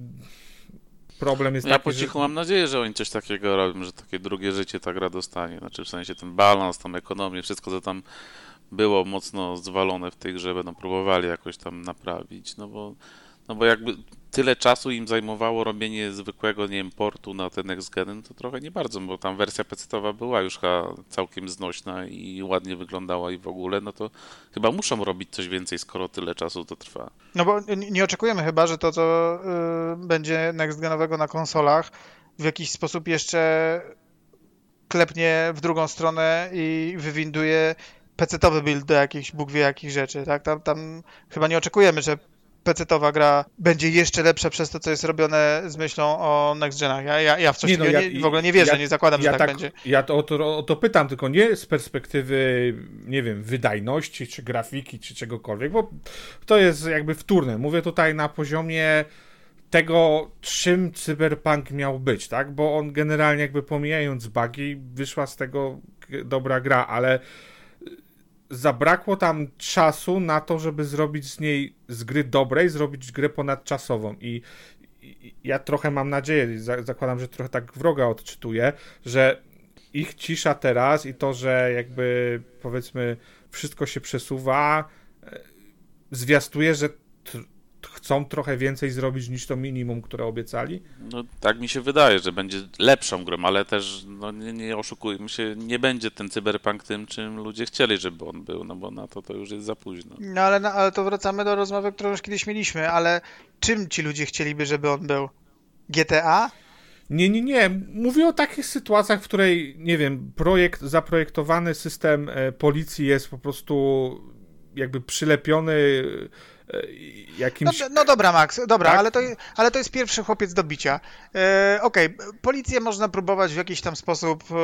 Problem jest ja taki, po cichu że... mam nadzieję, że oni coś takiego robią, że takie drugie życie ta gra dostanie. Znaczy w sensie ten balans, tam ekonomię, wszystko co tam było mocno zwalone w tej grze, będą próbowali jakoś tam naprawić. No bo, no bo jakby tyle czasu im zajmowało robienie zwykłego, nie wiem, portu na ten next gen, to trochę nie bardzo, bo tam wersja pecetowa była już całkiem znośna i ładnie wyglądała i w ogóle, no to chyba muszą robić coś więcej, skoro tyle czasu to trwa. No bo nie oczekujemy chyba, że to, co yy, będzie next genowego na konsolach, w jakiś sposób jeszcze klepnie w drugą stronę i wywinduje pecetowy build do jakichś, Bóg wie jakich rzeczy, tak? Tam, tam chyba nie oczekujemy, że pecetowa gra będzie jeszcze lepsza przez to, co jest robione z myślą o next genach. Ja, ja, ja w coś nie, no, ja, nie, w ogóle nie wierzę, ja, nie zakładam, ja że tak, tak będzie. Ja to, o, to, o to pytam, tylko nie z perspektywy, nie wiem, wydajności, czy grafiki, czy czegokolwiek, bo to jest jakby wtórne. Mówię tutaj na poziomie tego, czym Cyberpunk miał być, tak? Bo on generalnie jakby pomijając bugi, wyszła z tego dobra gra, ale zabrakło tam czasu na to, żeby zrobić z niej, z gry dobrej, zrobić grę ponadczasową. I, i ja trochę mam nadzieję, za, zakładam, że trochę tak wroga odczytuję, że ich cisza teraz i to, że jakby powiedzmy wszystko się przesuwa, zwiastuje, że tr- chcą trochę więcej zrobić niż to minimum, które obiecali? No tak mi się wydaje, że będzie lepszą grą, ale też no, nie, nie oszukujmy się, nie będzie ten Cyberpunk tym, czym ludzie chcieli, żeby on był, no bo na to to już jest za późno. No ale, no, ale to wracamy do rozmowy, którą już kiedyś mieliśmy, ale czym ci ludzie chcieliby, żeby on był? G T A? Nie, nie, nie. Mówię o takich sytuacjach, w której, nie wiem, projekt, zaprojektowany system policji jest po prostu jakby przylepiony jakimś... No, no dobra, Max, dobra, tak? ale, to, ale to jest pierwszy chłopiec do bicia. E, Okej, okay. Policję można próbować w jakiś tam sposób e,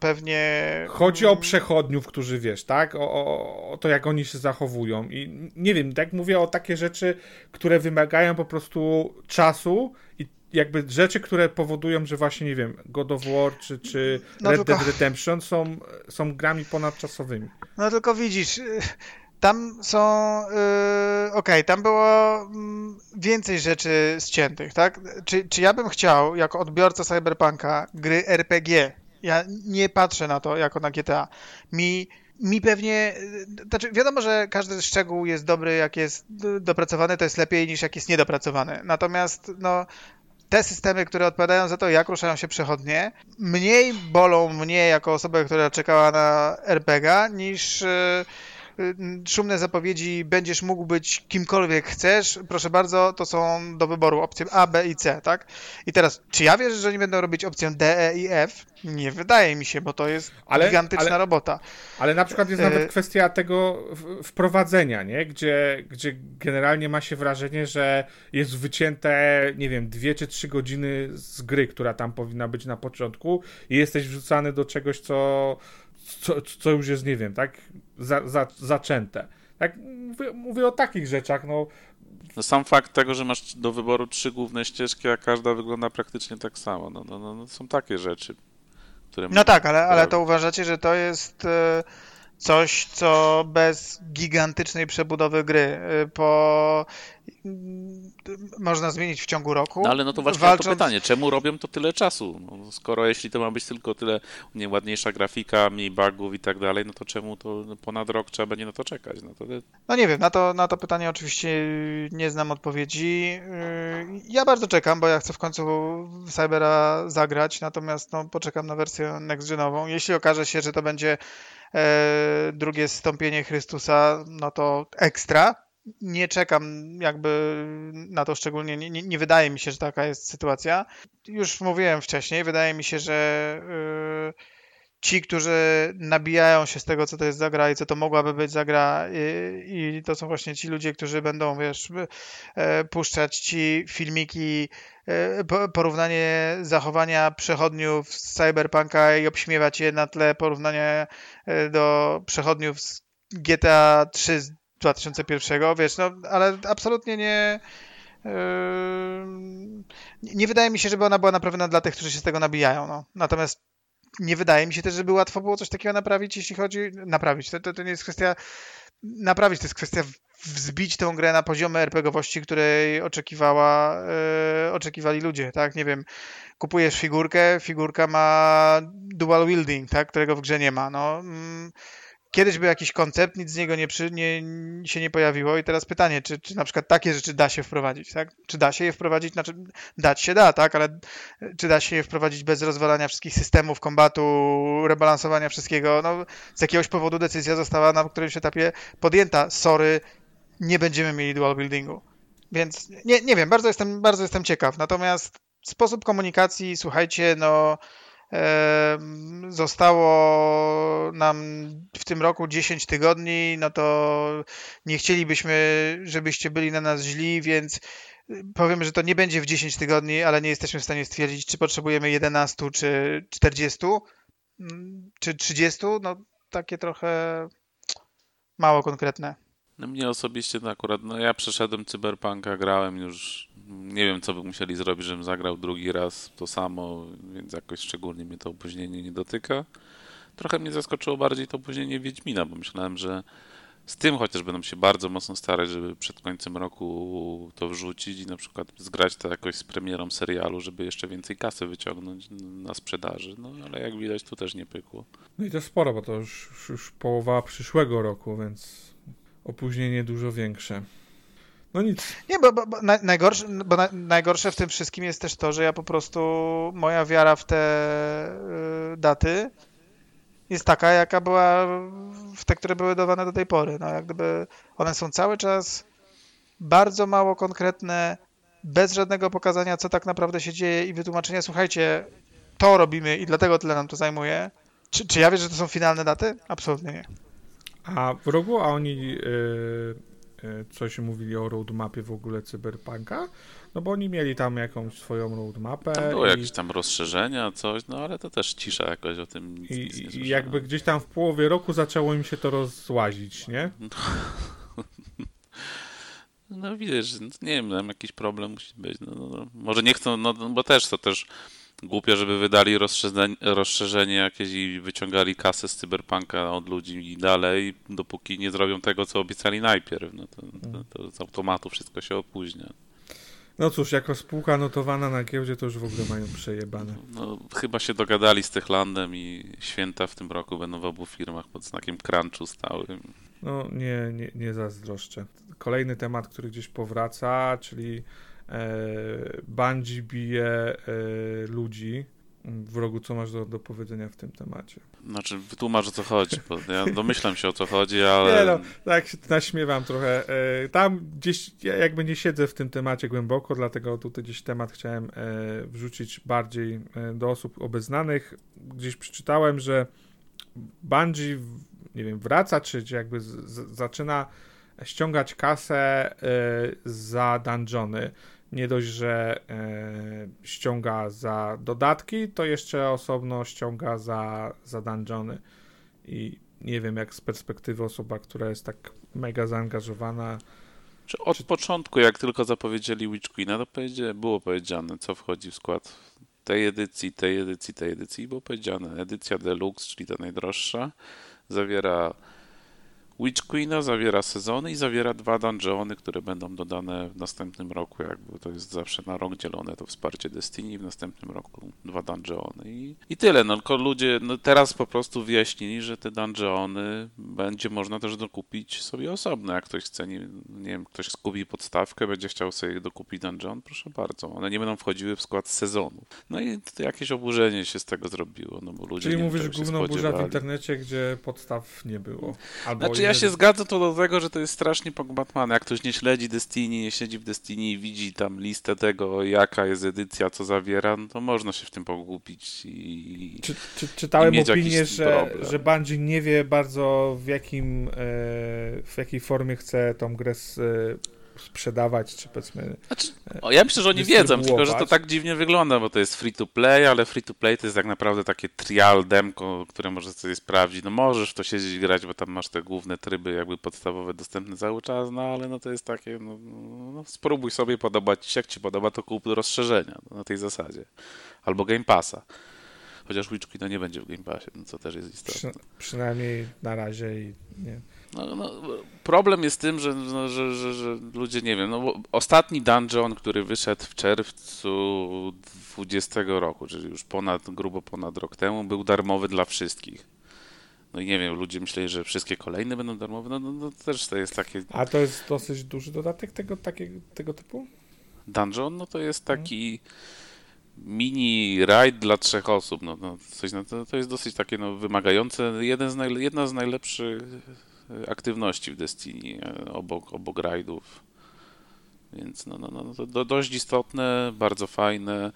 pewnie... Chodzi o przechodniów, którzy wiesz, tak? O, o, o to, jak oni się zachowują. I nie wiem, tak mówię o takie rzeczy, które wymagają po prostu czasu i jakby rzeczy, które powodują, że właśnie, nie wiem, God of War czy, czy no Red tylko... Dead Redemption są, są grami ponadczasowymi. No tylko widzisz... Tam są, yy, okej, okay, tam było więcej rzeczy ściętych, tak? Czy, czy ja bym chciał, jako odbiorca Cyberpunka, gry R P G, ja nie patrzę na to jako na G T A, mi, mi pewnie, znaczy wiadomo, że każdy szczegół jest dobry, jak jest dopracowany, to jest lepiej niż jak jest niedopracowany, natomiast no... Te systemy, które odpowiadają za to, jak ruszają się przechodnie, mniej bolą mnie jako osobę, która czekała na R P G-a, niż yy, szumne zapowiedzi będziesz mógł być kimkolwiek chcesz. Proszę bardzo, to są do wyboru opcje A, B i C, tak? I teraz, czy ja wierzę, że oni będą robić opcję D, E i F? Nie wydaje mi się, bo to jest ale, gigantyczna ale, robota. Ale na przykład jest yy... nawet kwestia tego wprowadzenia, nie? Gdzie, gdzie generalnie ma się wrażenie, że jest wycięte, nie wiem, dwie czy trzy godziny z gry, która tam powinna być na początku i jesteś wrzucany do czegoś, co, co, co już jest, nie wiem, tak? Za, za, zaczęte. Tak? Mówię, mówię o takich rzeczach, no. No sam fakt tego, że masz do wyboru trzy główne ścieżki, a każda wygląda praktycznie tak samo. No, no, no, no są takie rzeczy. No tak, ale, ale to uważacie, że to jest coś, co bez gigantycznej przebudowy gry po... można zmienić w ciągu roku? No ale no to właśnie walcząc... to pytanie, czemu robią to tyle czasu? No, skoro jeśli to ma być tylko tyle nie, ładniejsza grafika, mniej bugów i tak dalej, no to czemu to ponad rok trzeba będzie na to czekać? No, to... no nie wiem, na to, na to pytanie oczywiście nie znam odpowiedzi. Ja bardzo czekam, bo ja chcę w końcu w Cybera zagrać, natomiast no, poczekam na wersję next genową. Jeśli okaże się, że to będzie e, drugie zstąpienie Chrystusa, no to ekstra. Nie czekam jakby na to szczególnie, nie, nie, nie wydaje mi się, że taka jest sytuacja. Już mówiłem wcześniej, wydaje mi się, że yy, ci, którzy nabijają się z tego, co to jest za gra i co to mogłaby być za gra i, i to są właśnie ci ludzie, którzy będą, wiesz, yy, puszczać ci filmiki, yy, porównanie zachowania przechodniów z Cyberpunka i obśmiewać je na tle porównania yy, do przechodniów z G T A trzy z dwa tysiące pierwszego, wiesz, no, ale absolutnie nie... Yy, nie wydaje mi się, żeby ona była naprawiona dla tych, którzy się z tego nabijają, no. Natomiast nie wydaje mi się też, żeby łatwo było coś takiego naprawić, jeśli chodzi... Naprawić, to, to, to nie jest kwestia... Naprawić, to jest kwestia wzbić tę grę na poziomy RPGowości, której oczekiwała, yy, oczekiwali ludzie, tak? Nie wiem, kupujesz figurkę, figurka ma dual wielding, tak? Którego w grze nie ma, no... Mm. Kiedyś był jakiś koncept, nic z niego nie przy, nie, się nie pojawiło i teraz pytanie, czy, czy na przykład takie rzeczy da się wprowadzić, tak? Czy da się je wprowadzić? Znaczy, dać się da, tak? Ale czy da się je wprowadzić bez rozwalania wszystkich systemów kombatu, rebalansowania wszystkiego? No, z jakiegoś powodu decyzja została na którymś etapie podjęta. Sorry, nie będziemy mieli dual buildingu. Więc nie, nie wiem, bardzo jestem, bardzo jestem ciekaw. Natomiast sposób komunikacji, słuchajcie, no... Zostało nam w tym roku dziesięć tygodni, no to nie chcielibyśmy, żebyście byli na nas źli, więc powiem, że to nie będzie w dziesięć tygodni, ale nie jesteśmy w stanie stwierdzić, czy potrzebujemy jedenaście, czy czterdzieści, czy trzydzieści, no takie trochę mało konkretne. No mnie osobiście to akurat, no ja przeszedłem Cyberpunka, grałem już, nie wiem co by musieli zrobić, żebym zagrał drugi raz to samo, więc jakoś szczególnie mnie to opóźnienie nie dotyka. Trochę mnie zaskoczyło bardziej to opóźnienie Wiedźmina, bo myślałem, że z tym chociaż będą się bardzo mocno starać, żeby przed końcem roku to wrzucić i na przykład zgrać to jakoś z premierą serialu, żeby jeszcze więcej kasy wyciągnąć na sprzedaży, no ale jak widać to też nie pykło. No i to sporo, bo to już, już, już połowa przyszłego roku, więc... Opóźnienie dużo większe. No nic. Nie, bo, bo, bo, najgorsze, bo na, najgorsze w tym wszystkim jest też to, że ja po prostu, moja wiara w te y, daty jest taka, jaka była w te, które były dawane do tej pory. No, jak gdyby one są cały czas bardzo mało konkretne, bez żadnego pokazania, co tak naprawdę się dzieje i wytłumaczenia, słuchajcie, to robimy i dlatego tyle nam to zajmuje. Czy, czy ja wiem, że to są finalne daty? Absolutnie nie. A w rogu, a oni yy, yy, coś mówili o roadmapie w ogóle Cyberpunka? No bo oni mieli tam jakąś swoją roadmapę. Tam było i... jakieś tam rozszerzenia, coś, no ale to też cisza jakoś o tym. Nic, I, nic nie słyszałem. I jakby gdzieś tam w połowie roku zaczęło im się to rozłazić, nie? No, no widzisz, nie wiem, tam jakiś problem musi być. No, no, może nie chcą, no bo też to też... Głupio, żeby wydali rozszerzenie, rozszerzenie jakieś i wyciągali kasę z Cyberpunka od ludzi i dalej, dopóki nie zrobią tego, co obiecali najpierw. No to, to, to z automatu wszystko się opóźnia. No cóż, jako spółka notowana na giełdzie, to już w ogóle mają przejebane. No, chyba się dogadali z Techlandem i święta w tym roku będą w obu firmach pod znakiem crunchu stałym. No nie, nie, nie zazdroszczę. Kolejny temat, który gdzieś powraca, czyli... Bungie bije ludzi. Wrogu, co masz do, do powiedzenia w tym temacie? Znaczy, wytłumacz, o co chodzi, bo ja domyślam się, o co chodzi, ale... Nie no, tak się naśmiewam trochę. Tam gdzieś, ja jakby nie siedzę w tym temacie głęboko, dlatego tutaj gdzieś temat chciałem wrzucić bardziej do osób obeznanych. Gdzieś przeczytałem, że Bungie, nie wiem, wraca, czy jakby z, z, zaczyna... ściągać kasę y, za dungeony. Nie dość, że y, ściąga za dodatki, to jeszcze osobno ściąga za, za dungeony. I nie wiem, jak z perspektywy osoba, która jest tak mega zaangażowana. Czy od czy... początku, jak tylko zapowiedzieli Witch Queena, to powiedzie, było powiedziane, co wchodzi w skład tej edycji, tej edycji, tej edycji. Było powiedziane, edycja deluxe, czyli ta najdroższa, zawiera Witch Queena, zawiera sezony i zawiera dwa dungeony, które będą dodane w następnym roku, jakby to jest zawsze na rok dzielone, to wsparcie Destiny, w następnym roku dwa dungeony i, i tyle, no tylko ludzie no, teraz po prostu wyjaśnili, że te dungeony będzie można też dokupić sobie osobno, jak ktoś chce, nie, nie wiem, ktoś skupi podstawkę, będzie chciał sobie dokupić dungeon, proszę bardzo, one nie będą wchodziły w skład sezonu. No i jakieś oburzenie się z tego zrobiło, no bo ludzie... Czyli mówisz, główną burzę w internecie, gdzie podstaw nie było, albo znaczy, ja się zgadzam to do tego, że to jest strasznie pogmatwane. Jak ktoś nie śledzi Destiny, nie siedzi w Destiny i widzi tam listę tego, jaka jest edycja, co zawiera, no to można się w tym pogłupić i czy, czy, czytałem i mieć opinię, że, że Bungie nie wie bardzo w jakim w jakiej formie chce tą grę sprzedawać, czy powiedzmy... Znaczy, o, ja myślę, że oni wiedzą, tylko że to tak dziwnie wygląda, bo to jest free to play, ale free to play to jest tak naprawdę takie trial demko, które możesz sobie sprawdzić. No możesz w to siedzieć grać, bo tam masz te główne tryby jakby podstawowe dostępne cały czas, no ale no to jest takie, no, no spróbuj sobie, podoba ci się, jak ci podoba, to kup do rozszerzenia no, na tej zasadzie. Albo Game Passa. Chociaż Witch Queen to nie będzie w Game Passie, no, co też jest istotne. Przy, przynajmniej na razie i nie... No, no, problem jest tym, że, no, że, że, że ludzie, nie wiem, no bo ostatni dungeon, który wyszedł w czerwcu dwudziestego roku, czyli już ponad, grubo ponad rok temu, był darmowy dla wszystkich. No i nie wiem, ludzie myśleli, że wszystkie kolejne będą darmowe, no, no, no też to jest takie... A to jest dosyć duży dodatek tego, takiego, tego typu? Dungeon, no to jest taki... mini raid dla trzech osób, no, no, coś, no to, to jest dosyć takie no, wymagające, jeden z najle- jedna z najlepszych aktywności w Destiny obok, obok raidów, więc no, no, no, to do, dość istotne, bardzo fajne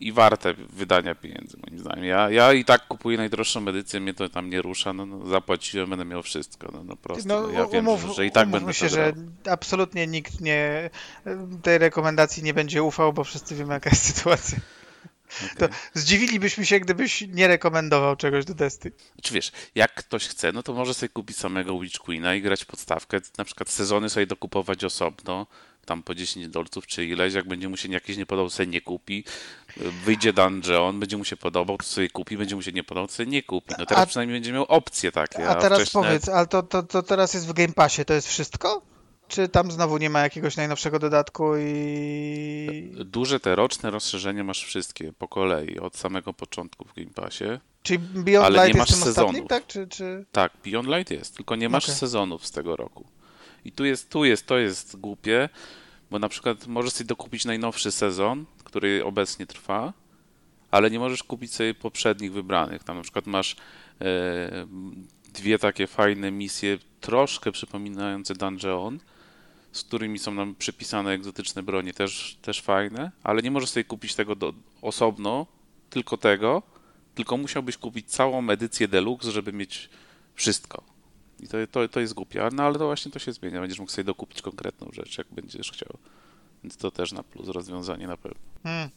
i warte wydania pieniędzy moim zdaniem. Ja, ja i tak kupuję najdroższą edycję, mnie to tam nie rusza, no, no zapłaciłem, będę miał wszystko, no, no proste. No, ja wiem, umów, że, że i tak będę się, że absolutnie nikt nie tej rekomendacji nie będzie ufał, bo wszyscy wiemy, jaka jest sytuacja. Okay. To zdziwilibyśmy się, gdybyś nie rekomendował czegoś do testy. Czy wiesz, jak ktoś chce, no to może sobie kupić samego Witch Queena i grać podstawkę, na przykład sezony sobie dokupować osobno, tam po dziesięć dolców czy ileś, jak będzie mu się jakiś nie podobał, sobie nie kupi, wyjdzie dungeon, będzie mu się podobał, to sobie kupi, będzie mu się nie podobał, to sobie nie kupi. No teraz a, przynajmniej będzie miał opcje takie. A, a teraz wcześniej... powiedz, ale to, to, to teraz jest w Game Passie, to jest wszystko? Czy tam znowu nie ma jakiegoś najnowszego dodatku i... Duże te roczne rozszerzenia masz wszystkie po kolei, od samego początku w Game Passie. Czyli Beyond ale Light nie masz jest sezonów. Ostatnim, tak? Czy, czy... Tak, Beyond Light jest, tylko nie masz okay. sezonów z tego roku. I tu jest, tu jest, to jest głupie, bo na przykład możesz sobie dokupić najnowszy sezon, który obecnie trwa, ale nie możesz kupić sobie poprzednich wybranych. Tam na przykład masz e, dwie takie fajne misje, troszkę przypominające Dungeon, z którymi są nam przypisane egzotyczne bronie, też, też fajne, ale nie możesz sobie kupić tego do, osobno, tylko tego, tylko musiałbyś kupić całą edycję Deluxe, żeby mieć wszystko. I to, to, to jest głupia, no ale to właśnie to się zmienia. Będziesz mógł sobie dokupić konkretną rzecz, jak będziesz chciał. Więc to też na plus rozwiązanie na pewno. Hmm.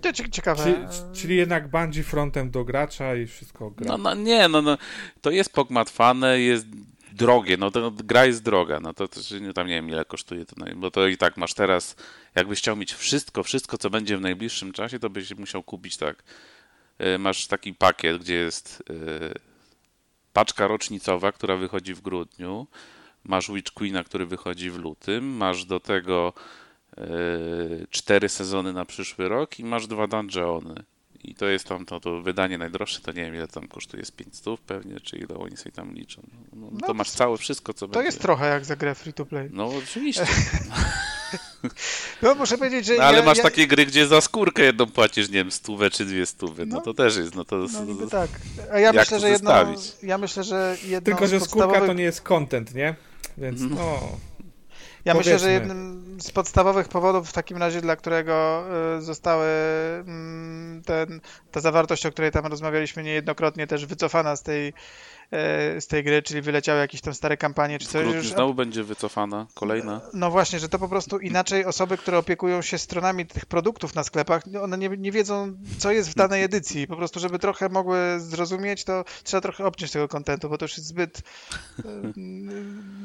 To ciekawe. Czyli, czyli jednak Bungie frontem do gracza i wszystko gra. No, no nie, no, no to jest pogmatwane, jest drogie, no to gra jest droga, no to, to tam nie wiem ile kosztuje to, bo to i tak masz teraz, jakbyś chciał mieć wszystko, wszystko co będzie w najbliższym czasie, to byś musiał kupić tak, masz taki pakiet, gdzie jest... paczka rocznicowa, która wychodzi w grudniu, masz Witch Queena, który wychodzi w lutym, masz do tego yy, cztery sezony na przyszły rok i masz dwa dungeony. I to jest tam to, to wydanie najdroższe, to nie wiem ile tam kosztuje, z pięćset pewnie, czy ile oni sobie tam liczą. No, no, to, to masz całe wszystko, co to będzie. To jest trochę jak za grę free to play. No oczywiście. No muszę powiedzieć, że... No, ale ja, masz ja... takie gry, gdzie za skórkę jedną płacisz, nie wiem, stówę czy dwie stówy, no, no to też jest, no to... No niby tak. A ja myślę, że jedno, ja myślę, że jedno tylko, że podstawowych... skórka to nie jest content, nie? Więc no... no ja powiedzmy. Myślę, że jednym z podstawowych powodów w takim razie, dla którego zostały ten, ta zawartość, o której tam rozmawialiśmy niejednokrotnie, też wycofana z tej z tej gry, czyli wyleciały jakieś tam stare kampanie czy coś. Już znowu będzie wycofana, kolejna. No właśnie, że to po prostu inaczej osoby, które opiekują się stronami tych produktów na sklepach, one nie, nie wiedzą, co jest w danej edycji. Po prostu, żeby trochę mogły zrozumieć, to trzeba trochę obciąć tego kontentu, bo to już jest zbyt...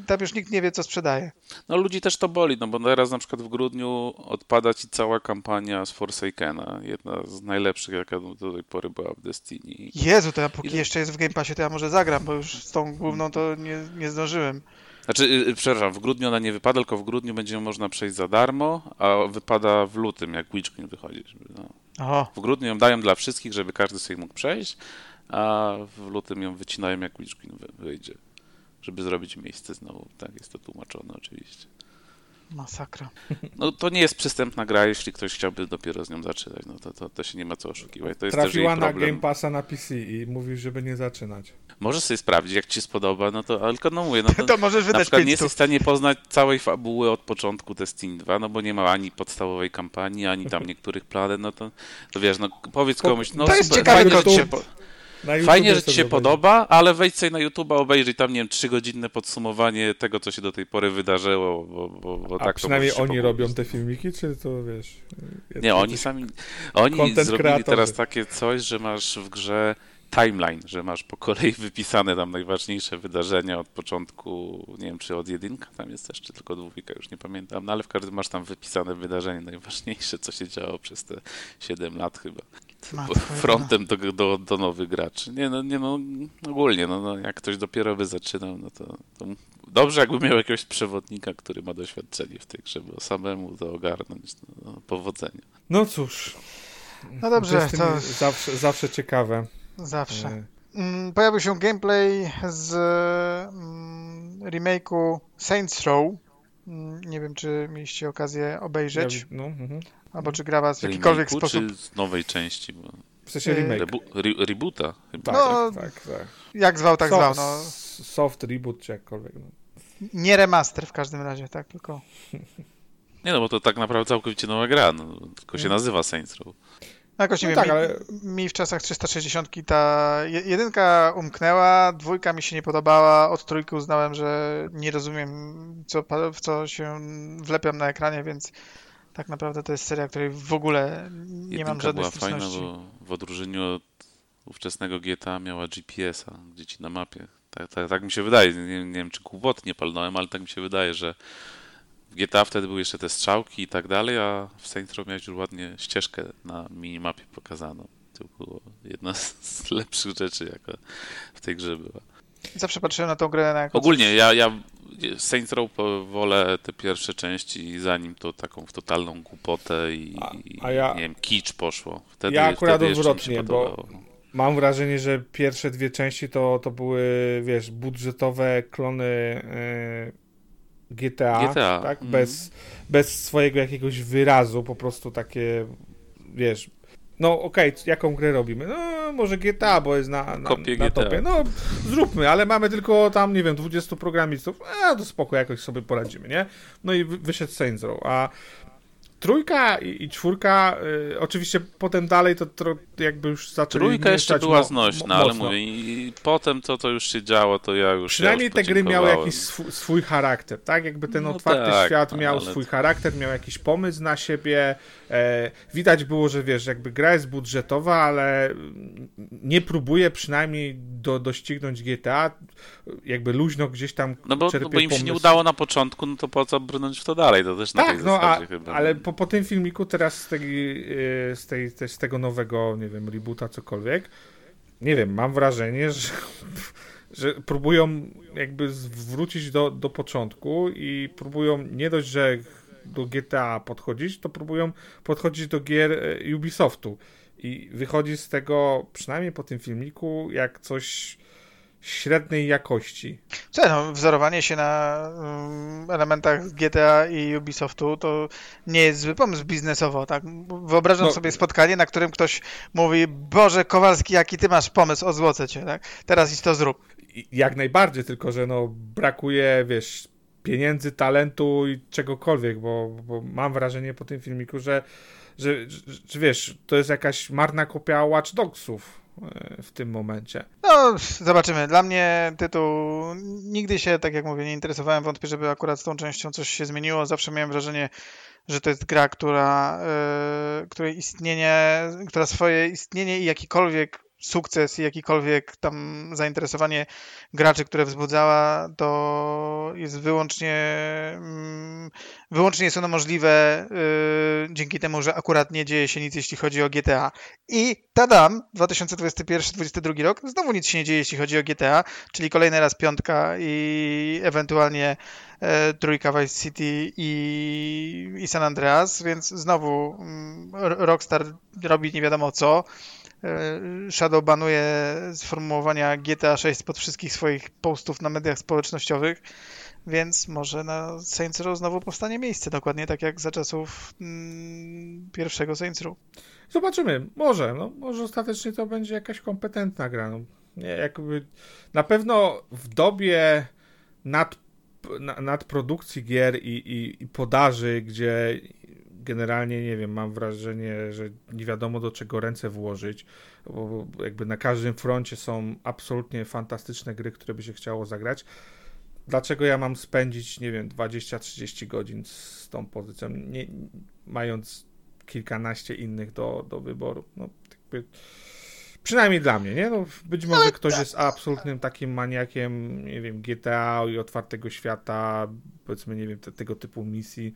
Tam już nikt nie wie, co sprzedaje. No ludzi też to boli, no bo teraz na przykład w grudniu odpada ci cała kampania z Forsakena, jedna z najlepszych, jaka do tej pory była w Destiny. Jezu, to ja póki I... jeszcze jest w Game Passie, to ja może zagram, bo już z tą główną to nie, nie zdążyłem. Znaczy, przepraszam, w grudniu ona nie wypada, tylko w grudniu będzie ją można przejść za darmo, a wypada w lutym, jak Witch Queen wychodzi. No. Aha. W grudniu ją dają dla wszystkich, żeby każdy sobie mógł przejść, a w lutym ją wycinają, jak Witch Queen wyjdzie, żeby zrobić miejsce znowu. Tak jest to tłumaczone oczywiście. Masakra. No to nie jest przystępna gra, jeśli ktoś chciałby dopiero z nią zaczynać, no to, to, to się nie ma co oszukiwać. To jest trafiła też jej problem. Na Game Passa na P C i mówisz, żeby nie zaczynać. Możesz sobie sprawdzić, jak ci spodoba, no to, tylko no mówię, no to, to możesz wydać na przykład nie jesteś w stanie poznać całej fabuły od początku Destiny dwa, no bo nie ma ani podstawowej kampanii, ani tam niektórych planet, no to, to wiesz, no powiedz komuś, no to jest super, ciekawe, fajnie, że ci się... Po... Fajnie, że ci się podoba, ale wejdź sobie na YouTube'a, obejrzyj tam, nie wiem, trzygodzinne podsumowanie tego, co się do tej pory wydarzyło, bo, bo, bo A tak przynajmniej to oni powodzić. Robią te filmiki, czy to wiesz... Nie, oni sami... Oni zrobili creatorzy. Teraz takie coś, że masz w grze timeline, że masz po kolei wypisane tam najważniejsze wydarzenia od początku, nie wiem, czy od jedynka tam jest też, czy tylko od dwójka, już nie pamiętam, no ale w każdym masz tam wypisane wydarzenie najważniejsze, co się działo przez te siedem lat chyba. Matko, frontem do, do, do nowych graczy. Nie no, nie no, ogólnie, no, no jak ktoś dopiero by zaczynał, no to, to dobrze jakby miał jakiegoś przewodnika, który ma doświadczenie w tych, żeby samemu to ogarnąć. No, no, powodzenia. No cóż. No dobrze. To... Zawsze, zawsze ciekawe. Zawsze. Pojawił się gameplay z remake'u Saints Row. Nie wiem, czy mieliście okazję obejrzeć. Ja, no, mhm. Albo czy gra was w jakikolwiek remake'u, sposób... czy z nowej części? Bo... W sensie remake. Rebu- re- reboota chyba. No, tak, tak, tak. Jak zwał, tak soft, zwał. No. Soft reboot czy jakkolwiek. No. Nie remaster w każdym razie, tak, tylko... Nie no, bo to tak naprawdę całkowicie nowa gra, no, tylko się hmm. nazywa Saints Row. No jakoś nie no wiem, tak, mi, ale... mi w czasach trzysta sześćdziesiąt ta jedynka umknęła, dwójka mi się nie podobała, od trójki uznałem, że nie rozumiem, co, w co się wlepiam na ekranie, więc tak naprawdę to jest seria, której w ogóle nie jedynka mam żadnej styczności. Fajna, bo w odróżnieniu od ówczesnego G T A miała G P S a, gdzie ci na mapie. Tak, tak, tak mi się wydaje, nie, nie wiem, czy głupotnie palnąłem, ale tak mi się wydaje, że w G T A wtedy były jeszcze te strzałki i tak dalej, a w Saints Row miałeś już ładnie ścieżkę na minimapie pokazaną. To było jedna z lepszych rzeczy, jaka w tej grze była. Zawsze patrzyłem na tą grę na jakąś... Ogólnie, ja, ja Saints Row wolę te pierwsze części i zanim to taką w totalną głupotę i, a, a ja... nie wiem, kicz poszło. Wtedy, ja akurat odwrotnie, bo mam wrażenie, że pierwsze dwie części to, to były, wiesz, budżetowe klony... Yy... G T A, G T A, tak? Bez, mm. bez swojego jakiegoś wyrazu, po prostu takie, wiesz, no okej, okay, jaką grę robimy? No może G T A, bo jest na, na, na topie. No zróbmy, ale mamy tylko tam, nie wiem, dwudziestu programistów, a to spoko, jakoś sobie poradzimy, nie? No i wyszedł Saints Row, a trójka i, i czwórka, y, oczywiście potem dalej to tro, jakby już zaczęli... Trójka jeszcze była mo- znośna, mo- ale mówię, i, i potem to, co już się działo, to ja już... Przynajmniej ja już te gry miały jakiś sw- swój charakter, tak? Jakby ten no otwarty tak, świat miał ale... swój charakter, miał jakiś pomysł na siebie. E, widać było, że wiesz, jakby gra jest budżetowa, ale nie próbuje przynajmniej do, doścignąć G T A, jakby luźno gdzieś tam czerpie pomysł. No bo, no bo im pomysł. się nie udało na początku, no to po co brnąć w to dalej? To też na tak, tej no, zasadzie a, chyba. Ale Po, po tym filmiku teraz z, tej, z, tej, z tego nowego, nie wiem, reboota, cokolwiek, nie wiem, mam wrażenie, że, że próbują jakby wrócić do, do początku i próbują nie dość, że do G T A podchodzić, to próbują podchodzić do gier Ubisoftu i wychodzi z tego, przynajmniej po tym filmiku, jak coś średniej jakości. Co, no, wzorowanie się na um, elementach G T A i Ubisoftu to nie jest zły pomysł biznesowo, tak? Wyobrażam no. sobie spotkanie, na którym ktoś mówi: Boże, Kowalski, jaki ty masz pomysł, ozłocę cię, tak? Teraz idź to zrób. Jak najbardziej, tylko że no brakuje, wiesz, pieniędzy, talentu i czegokolwiek, bo, bo mam wrażenie po tym filmiku, że, że, że, że wiesz, to jest jakaś marna kopia Watch Dogsów w tym momencie. No, zobaczymy. Dla mnie tytuł... Nigdy się, tak jak mówię, nie interesowałem. Wątpię, żeby akurat z tą częścią coś się zmieniło. Zawsze miałem wrażenie, że to jest gra, która, yy, której istnienie, która swoje istnienie i jakikolwiek sukces i jakikolwiek tam zainteresowanie graczy, które wzbudzała, to jest wyłącznie wyłącznie jest ono możliwe yy, dzięki temu, że akurat nie dzieje się nic, jeśli chodzi o G T A. I tadam, dwa tysiące dwudziesty pierwszy dwudziesty drugi rok, znowu nic się nie dzieje, jeśli chodzi o G T A, czyli kolejny raz piątka i ewentualnie yy, trójka Vice City i, i San Andreas, więc znowu yy, Rockstar robi nie wiadomo co. Shadow banuje sformułowania G T A sześć pod wszystkich swoich postów na mediach społecznościowych, więc może na Saints Row znowu powstanie miejsce, dokładnie tak jak za czasów mm, pierwszego Saints Row. Zobaczymy, może, no, może ostatecznie to będzie jakaś kompetentna gra. No, nie, jakby na pewno w dobie nad, na, nadprodukcji gier i, i, i podaży, gdzie generalnie, nie wiem, mam wrażenie, że nie wiadomo do czego ręce włożyć, bo jakby na każdym froncie są absolutnie fantastyczne gry, które by się chciało zagrać. Dlaczego ja mam spędzić, nie wiem, dwadzieścia trzydzieści godzin z tą pozycją, nie, mając kilkanaście innych do, do wyboru? No, jakby, przynajmniej dla mnie, nie? No, być może ktoś jest absolutnym takim maniakiem, nie wiem, G T A i otwartego świata, powiedzmy, nie wiem, te, tego typu misji,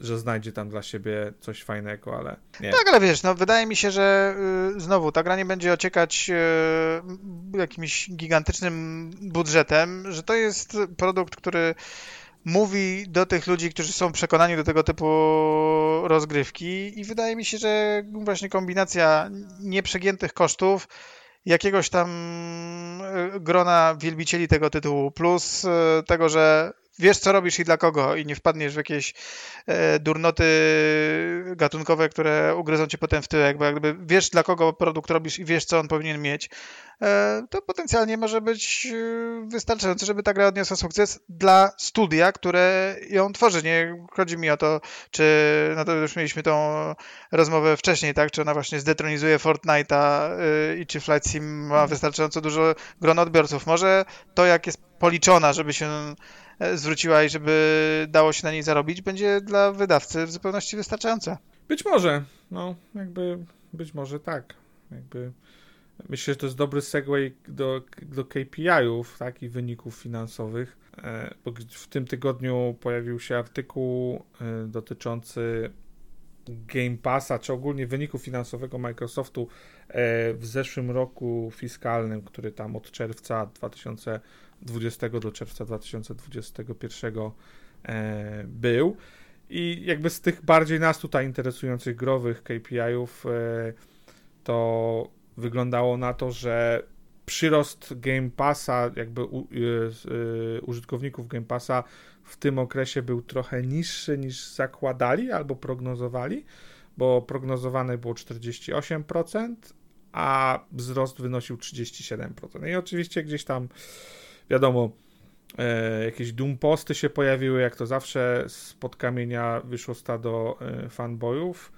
że znajdzie tam dla siebie coś fajnego, ale nie. Tak, ale wiesz, no wydaje mi się, że y, znowu ta gra nie będzie ociekać y, jakimś gigantycznym budżetem, że to jest produkt, który mówi do tych ludzi, którzy są przekonani do tego typu rozgrywki i wydaje mi się, że właśnie kombinacja nieprzegiętych kosztów, jakiegoś tam grona wielbicieli tego tytułu, plus tego, że wiesz, co robisz i dla kogo i nie wpadniesz w jakieś durnoty gatunkowe, które ugryzą cię potem w tyłek, bo jakby wiesz, dla kogo produkt robisz i wiesz, co on powinien mieć, to potencjalnie może być wystarczające, żeby ta gra odniosła sukces dla studia, które ją tworzy. Nie chodzi mi o to, czy no to już mieliśmy tą rozmowę wcześniej, tak, czy ona właśnie zdetronizuje Fortnite'a i czy Flight Sim ma wystarczająco dużo grono odbiorców. Może to, jak jest policzona, żeby się zwróciła i żeby dało się na niej zarobić, będzie dla wydawcy w zupełności wystarczająca. Być może, no jakby być może tak. Jakby myślę, że to jest dobry segway do, do K P I-ów, tak, i wyników finansowych, bo w tym tygodniu pojawił się artykuł dotyczący Game Passa, czy ogólnie wyniku finansowego Microsoftu w zeszłym roku fiskalnym, który tam od czerwca dwa tysiące dwudziestego do czerwca dwa tysiące dwudziestego pierwszego był i jakby z tych bardziej nas tutaj interesujących growych K P I-ów to wyglądało na to, że przyrost Game Passa, jakby u, użytkowników Game Passa w tym okresie był trochę niższy niż zakładali albo prognozowali, bo prognozowane było czterdzieści osiem procent, a wzrost wynosił trzydzieści siedem procent. I oczywiście gdzieś tam wiadomo, e, jakieś doomposty się pojawiły, jak to zawsze spod kamienia wyszło stado e, fanboyów,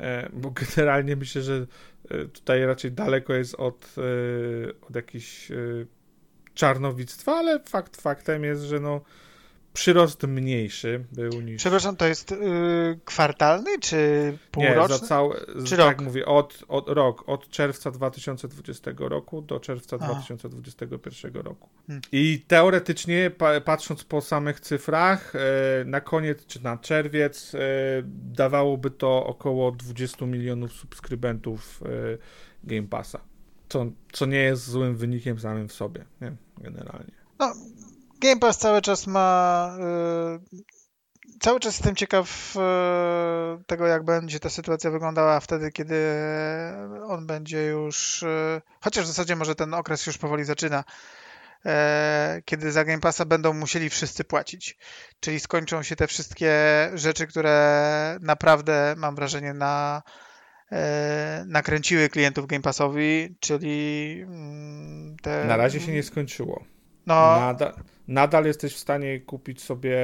e, bo generalnie myślę, że e, tutaj raczej daleko jest od, e, od jakichś e, czarnowictwa, ale fakt faktem jest, że no przyrost mniejszy był niż... Przepraszam, to jest yy, kwartalny czy półroczny? Nie, za cały, czy tak rok? Mówię, od, od rok, od czerwca dwa tysiące dwudziestego roku do czerwca Aha. dwa tysiące dwudziestego pierwszego roku. Hmm. I teoretycznie, pa, patrząc po samych cyfrach, yy, na koniec czy na czerwiec yy, dawałoby to około dwadzieścia milionów subskrybentów yy, Game Passa, co, co nie jest złym wynikiem samym w sobie, nie? Generalnie. No... Game Pass cały czas ma... Yy, cały czas jestem ciekaw yy, tego, jak będzie ta sytuacja wyglądała wtedy, kiedy on będzie już... Yy, chociaż w zasadzie może ten okres już powoli zaczyna. Yy, kiedy za Game Passa będą musieli wszyscy płacić. Czyli skończą się te wszystkie rzeczy, które naprawdę, mam wrażenie, na... nakręciły klientów Game Passowi, czyli te... Na razie się nie skończyło. No. Nadal, nadal jesteś w stanie kupić sobie,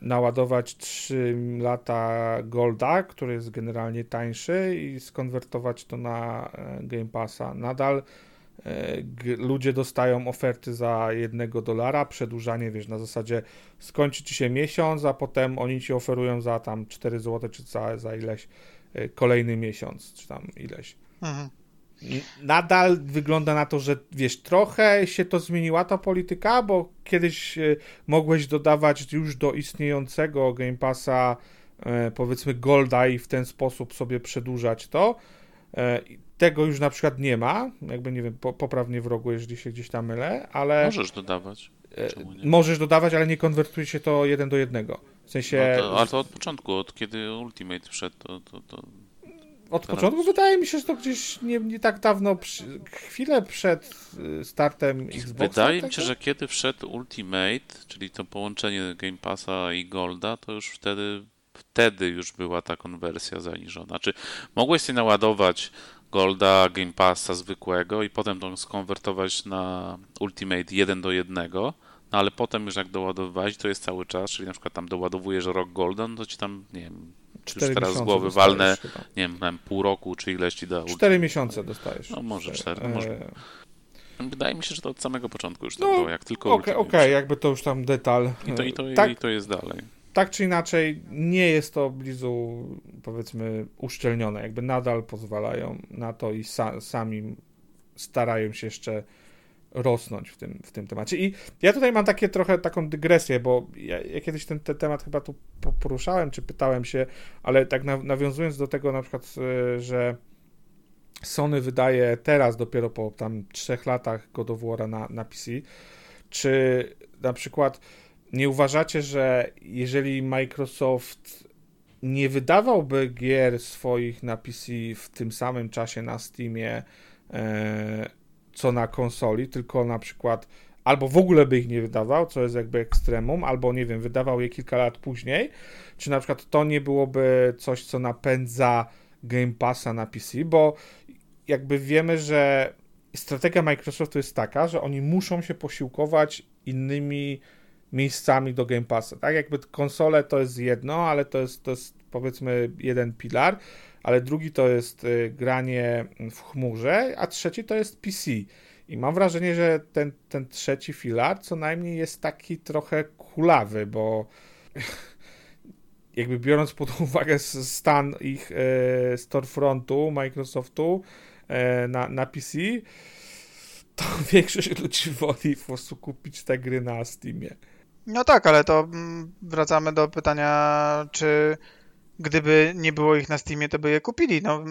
naładować trzy lata Golda, który jest generalnie tańszy i skonwertować to na Game Passa. Nadal e, g- ludzie dostają oferty za jednego dolara, przedłużanie, wiesz, na zasadzie skończy ci się miesiąc, a potem oni ci oferują za tam cztery złote czy za, za ileś e, kolejny miesiąc, czy tam ileś. Mhm. Nadal wygląda na to, że wiesz, trochę się to zmieniła ta polityka, bo kiedyś mogłeś dodawać już do istniejącego Game Passa powiedzmy Golda i w ten sposób sobie przedłużać to. Tego już na przykład nie ma, jakby nie wiem, poprawnie w rogu, jeżeli się gdzieś tam mylę, ale... Możesz dodawać. Czemu nie? Możesz dodawać, ale nie konwertuje się to jeden do jednego. W sensie... No to, ale to od początku, od kiedy Ultimate wszedł, to... to, to... Od początku wydaje mi się, że to gdzieś nie, nie tak dawno, przy, chwilę przed startem Xboxa. Wydaje mi się, że kiedy wszedł Ultimate, czyli to połączenie Game Passa i Golda, to już wtedy, wtedy już była ta konwersja zaniżona. Znaczy, mogłeś sobie naładować Golda, Game Passa zwykłego i potem to skonwertować na Ultimate jeden do jednego. No ale potem już jak doładowywałeś, to jest cały czas, czyli na przykład tam doładowujesz rok Golden, to ci tam, nie wiem, czy już teraz z głowy walnę, chyba. nie wiem, tam pół roku, czy ileś ci dało. Cztery miesiące dostajesz. No może cztery, może. Wydaje mi się, że to od samego początku już tak no, było, jak tylko... Okej, okay, okay, jakby to już tam detal. I to, i, to, tak, i to jest dalej. Tak czy inaczej, nie jest to blizu, powiedzmy, uszczelnione. Jakby nadal pozwalają na to i sa, sami starają się jeszcze rosnąć w tym, w tym temacie. I ja tutaj mam takie trochę taką dygresję, bo ja, ja kiedyś ten, ten temat chyba tu poruszałem, czy pytałem się, ale tak nawiązując do tego na przykład, że Sony wydaje teraz, dopiero po tam trzech latach God of War'a na, na P C, czy na przykład nie uważacie, że jeżeli Microsoft nie wydawałby gier swoich na P C w tym samym czasie na Steamie, e, co na konsoli, tylko na przykład albo w ogóle by ich nie wydawał, co jest jakby ekstremum, albo nie wiem, wydawał je kilka lat później, czy na przykład to nie byłoby coś, co napędza Game Passa na P C, bo jakby wiemy, że strategia Microsoftu jest taka, że oni muszą się posiłkować innymi miejscami do Game Passa, tak? Jakby konsole to jest jedno, ale to jest, to jest powiedzmy jeden pilar, ale drugi to jest granie w chmurze, a trzeci to jest P C. I mam wrażenie, że ten, ten trzeci filar co najmniej jest taki trochę kulawy, bo jakby biorąc pod uwagę stan ich e, storefrontu Microsoftu e, na, na P C, to większość ludzi woli po prostu kupić te gry na Steamie. No tak, ale to wracamy do pytania, czy gdyby nie było ich na Steamie, to by je kupili. No,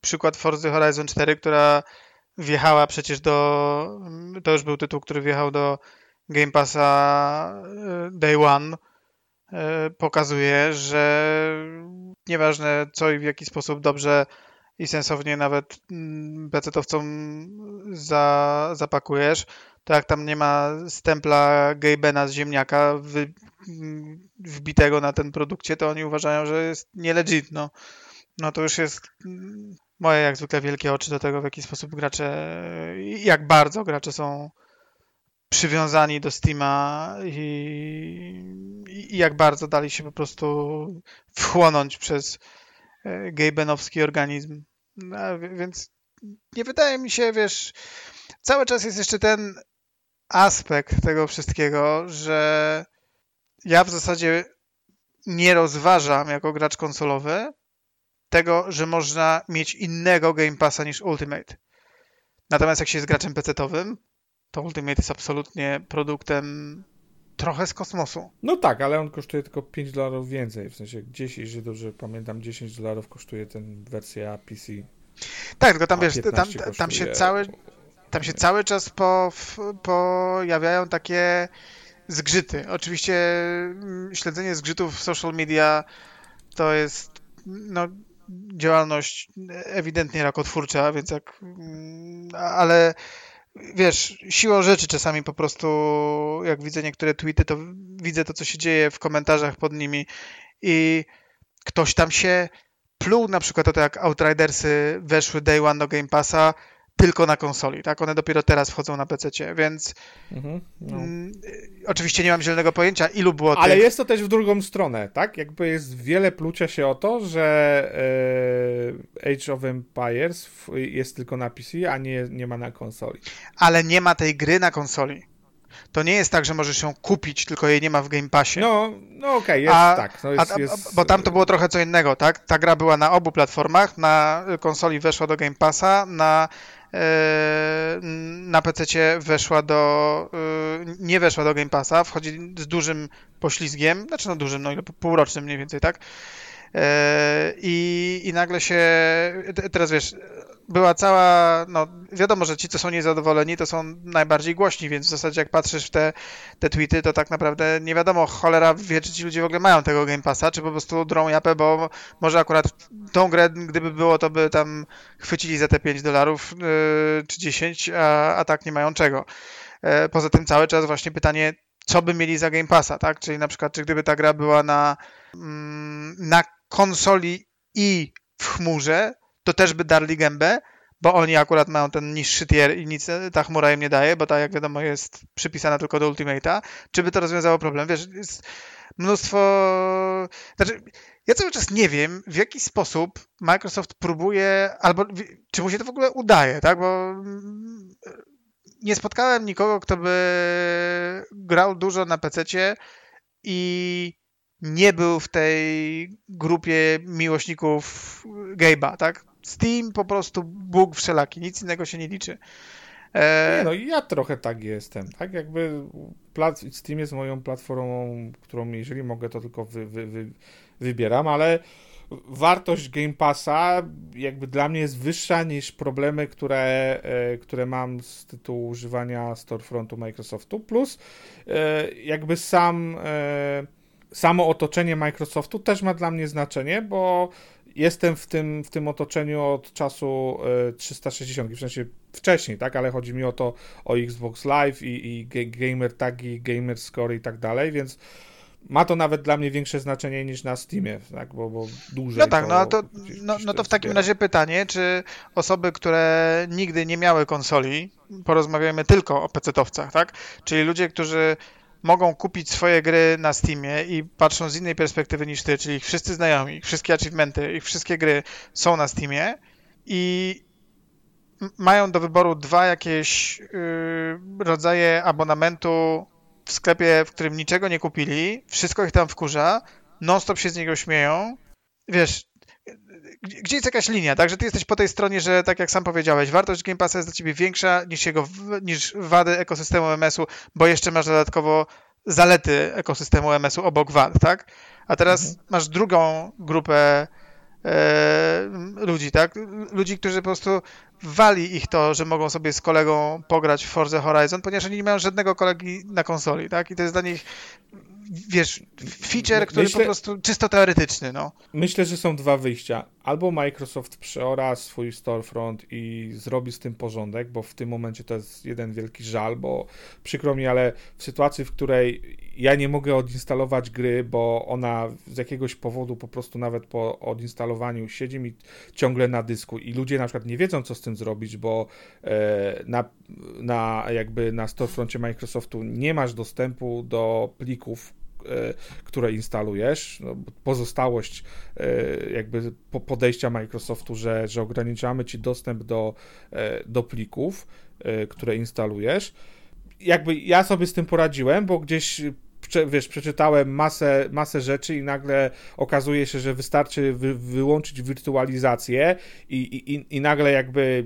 przykład Forza Horizon cztery, która wjechała przecież do... To już był tytuł, który wjechał do Game Passa Day One. Pokazuje, że nieważne co i w jaki sposób dobrze i sensownie nawet pecetowcom za, zapakujesz, to jak tam nie ma stempla Gaybena z ziemniaka wy, wbitego na ten produkcie, to oni uważają, że jest nielegit. No, no to już jest moje jak zwykle wielkie oczy do tego, w jaki sposób gracze, jak bardzo gracze są przywiązani do Steama i, i jak bardzo dali się po prostu wchłonąć przez gejbenowski organizm. No, więc nie wydaje mi się, wiesz, cały czas jest jeszcze ten aspekt tego wszystkiego, że ja w zasadzie nie rozważam jako gracz konsolowy tego, że można mieć innego Game Passa niż Ultimate. Natomiast jak się jest graczem pecetowym, to Ultimate jest absolutnie produktem trochę z kosmosu. No tak, ale on kosztuje tylko pięć dolarów więcej, w sensie gdzieś, jeżeli dobrze pamiętam, dziesięć dolarów kosztuje ten wersja P C. Tak, tylko tam wiesz, tam, tam się cały tam się cały czas po, pojawiają takie zgrzyty. Oczywiście śledzenie zgrzytów w social media to jest no, działalność ewidentnie rakotwórcza, więc jak ale wiesz, siłą rzeczy czasami po prostu, jak widzę niektóre tweety, to widzę to, co się dzieje w komentarzach pod nimi i ktoś tam się pluł na przykład o to, jak Outridersy weszły Day One do Game Passa tylko na konsoli, tak? One dopiero teraz wchodzą na pececie, więc mhm, no. m, oczywiście nie mam zielonego pojęcia, ilu było tych. Ale jest to też w drugą stronę, tak? Jakby jest wiele plucia się o to, że yy, Age of Empires jest tylko na P C, a nie, nie ma na konsoli. Ale nie ma tej gry na konsoli. To nie jest tak, że możesz ją kupić, tylko jej nie ma w Game Passie. No, no okej, okay, jest a, tak. No jest, a, jest... Bo tam to było trochę co innego, tak? Ta gra była na obu platformach, na konsoli weszła do Game Passa, na na pececie weszła do, nie weszła do Game Passa, wchodzi z dużym poślizgiem, znaczy no dużym, no ile półrocznym mniej więcej, tak? I, i nagle się, teraz wiesz, była cała, no wiadomo, że ci, co są niezadowoleni, to są najbardziej głośni, więc w zasadzie jak patrzysz w te, te tweety, to tak naprawdę nie wiadomo, cholera wie, czy ci ludzie w ogóle mają tego Game Passa, czy po prostu drą japę, bo może akurat tą grę, gdyby było, to by tam chwycili za te pięć dolarów yy, czy dziesięć, a, a tak nie mają czego. Yy, poza tym cały czas właśnie pytanie, co by mieli za Game Passa, tak? Czyli na przykład, czy gdyby ta gra była na, mm, na konsoli i w chmurze, to też by darli gębę, bo oni akurat mają ten niższy tier i nic ta chmura im nie daje, bo ta, jak wiadomo, jest przypisana tylko do Ultimate'a. Czy by to rozwiązało problem? Wiesz, jest mnóstwo... Znaczy, ja cały czas nie wiem, w jaki sposób Microsoft próbuje, albo czy mu się to w ogóle udaje, tak? Bo nie spotkałem nikogo, kto by grał dużo na pececie i nie był w tej grupie miłośników Gabe'a, tak? Steam po prostu Bóg wszelaki, nic innego się nie liczy. E... Nie, no ja trochę tak jestem, tak? Jakby Steam jest moją platformą, którą jeżeli mogę, to tylko wy, wy, wy, wybieram, ale wartość Game Passa jakby dla mnie jest wyższa niż problemy, które, które mam z tytułu używania storefrontu Microsoftu, plus jakby sam samo otoczenie Microsoftu też ma dla mnie znaczenie, bo jestem w tym, w tym otoczeniu od czasu trzysta sześćdziesiąt, w sensie wcześniej, tak, ale chodzi mi o to, o Xbox Live i, i gamer tagi, gamer score i tak dalej, więc ma to nawet dla mnie większe znaczenie niż na Steamie, tak, bo, bo dłużej. No tak, to, no, to, gdzieś, no, gdzieś no to w takim razie pytanie, czy osoby, które nigdy nie miały konsoli, porozmawiajmy tylko o pecetowcach, tak, czyli ludzie, którzy mogą kupić swoje gry na Steamie i patrzą z innej perspektywy niż ty, czyli ich wszyscy znajomi, ich wszystkie achievementy, ich wszystkie gry są na Steamie i mają do wyboru dwa jakieś yy, rodzaje abonamentu w sklepie, w którym niczego nie kupili, wszystko ich tam wkurza, non-stop się z niego śmieją. Wiesz, gdzie jest jakaś linia, tak? Że ty jesteś po tej stronie, że tak jak sam powiedziałeś, wartość Game Passa jest dla ciebie większa niż jego, niż wady ekosystemu M S-u, bo jeszcze masz dodatkowo zalety ekosystemu M S-u obok wad, tak? A teraz mhm. masz drugą grupę e, ludzi, tak? Ludzi, którzy po prostu wali ich to, że mogą sobie z kolegą pograć w Forza Horizon, ponieważ oni nie mają żadnego kolegi na konsoli, tak? I to jest dla nich... Wiesz, feature, który myślę, po prostu czysto teoretyczny, no. Myślę, że są dwa wyjścia. Albo Microsoft przeora swój storefront i zrobi z tym porządek, bo w tym momencie to jest jeden wielki żal, bo przykro mi, ale w sytuacji, w której ja nie mogę odinstalować gry, bo ona z jakiegoś powodu po prostu nawet po odinstalowaniu siedzi mi ciągle na dysku i ludzie na przykład nie wiedzą, co z tym zrobić, bo na, na jakby na storefroncie Microsoftu nie masz dostępu do plików, które instalujesz, no, pozostałość jakby podejścia Microsoftu, że, że ograniczamy ci dostęp do, do plików, które instalujesz. Jakby ja sobie z tym poradziłem, bo gdzieś wiesz, przeczytałem masę, masę rzeczy i nagle okazuje się, że wystarczy wy, wyłączyć wirtualizację i, i, i nagle jakby...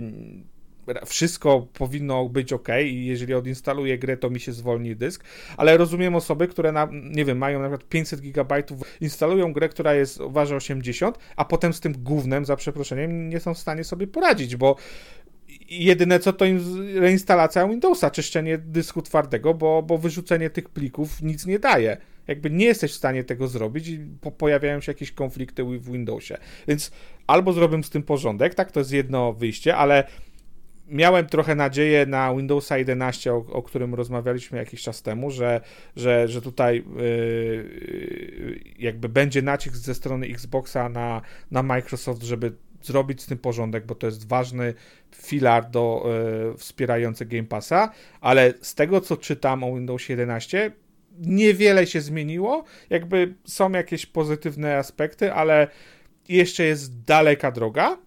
Wszystko powinno być ok i jeżeli odinstaluję grę, to mi się zwolni dysk, ale rozumiem osoby, które na, nie wiem, mają na przykład pięćset gigabajtów, instalują grę, która jest, waży osiemdziesiąt, a potem z tym gównem, za przeproszeniem, nie są w stanie sobie poradzić, bo jedyne co to im reinstalacja Windowsa, czyszczenie dysku twardego, bo, bo wyrzucenie tych plików nic nie daje. Jakby nie jesteś w stanie tego zrobić i po- pojawiają się jakieś konflikty w Windowsie. Więc albo zrobię z tym porządek, tak, to jest jedno wyjście, ale miałem trochę nadzieję na Windowsa jedenaście, o, o którym rozmawialiśmy jakiś czas temu, że, że, że tutaj yy, jakby będzie nacisk ze strony Xboxa na, na Microsoft, żeby zrobić z tym porządek, bo to jest ważny filar do yy, wspierający Game Passa, ale z tego, co czytam o Windowsie jedenaście, niewiele się zmieniło, jakby są jakieś pozytywne aspekty, ale jeszcze jest daleka droga.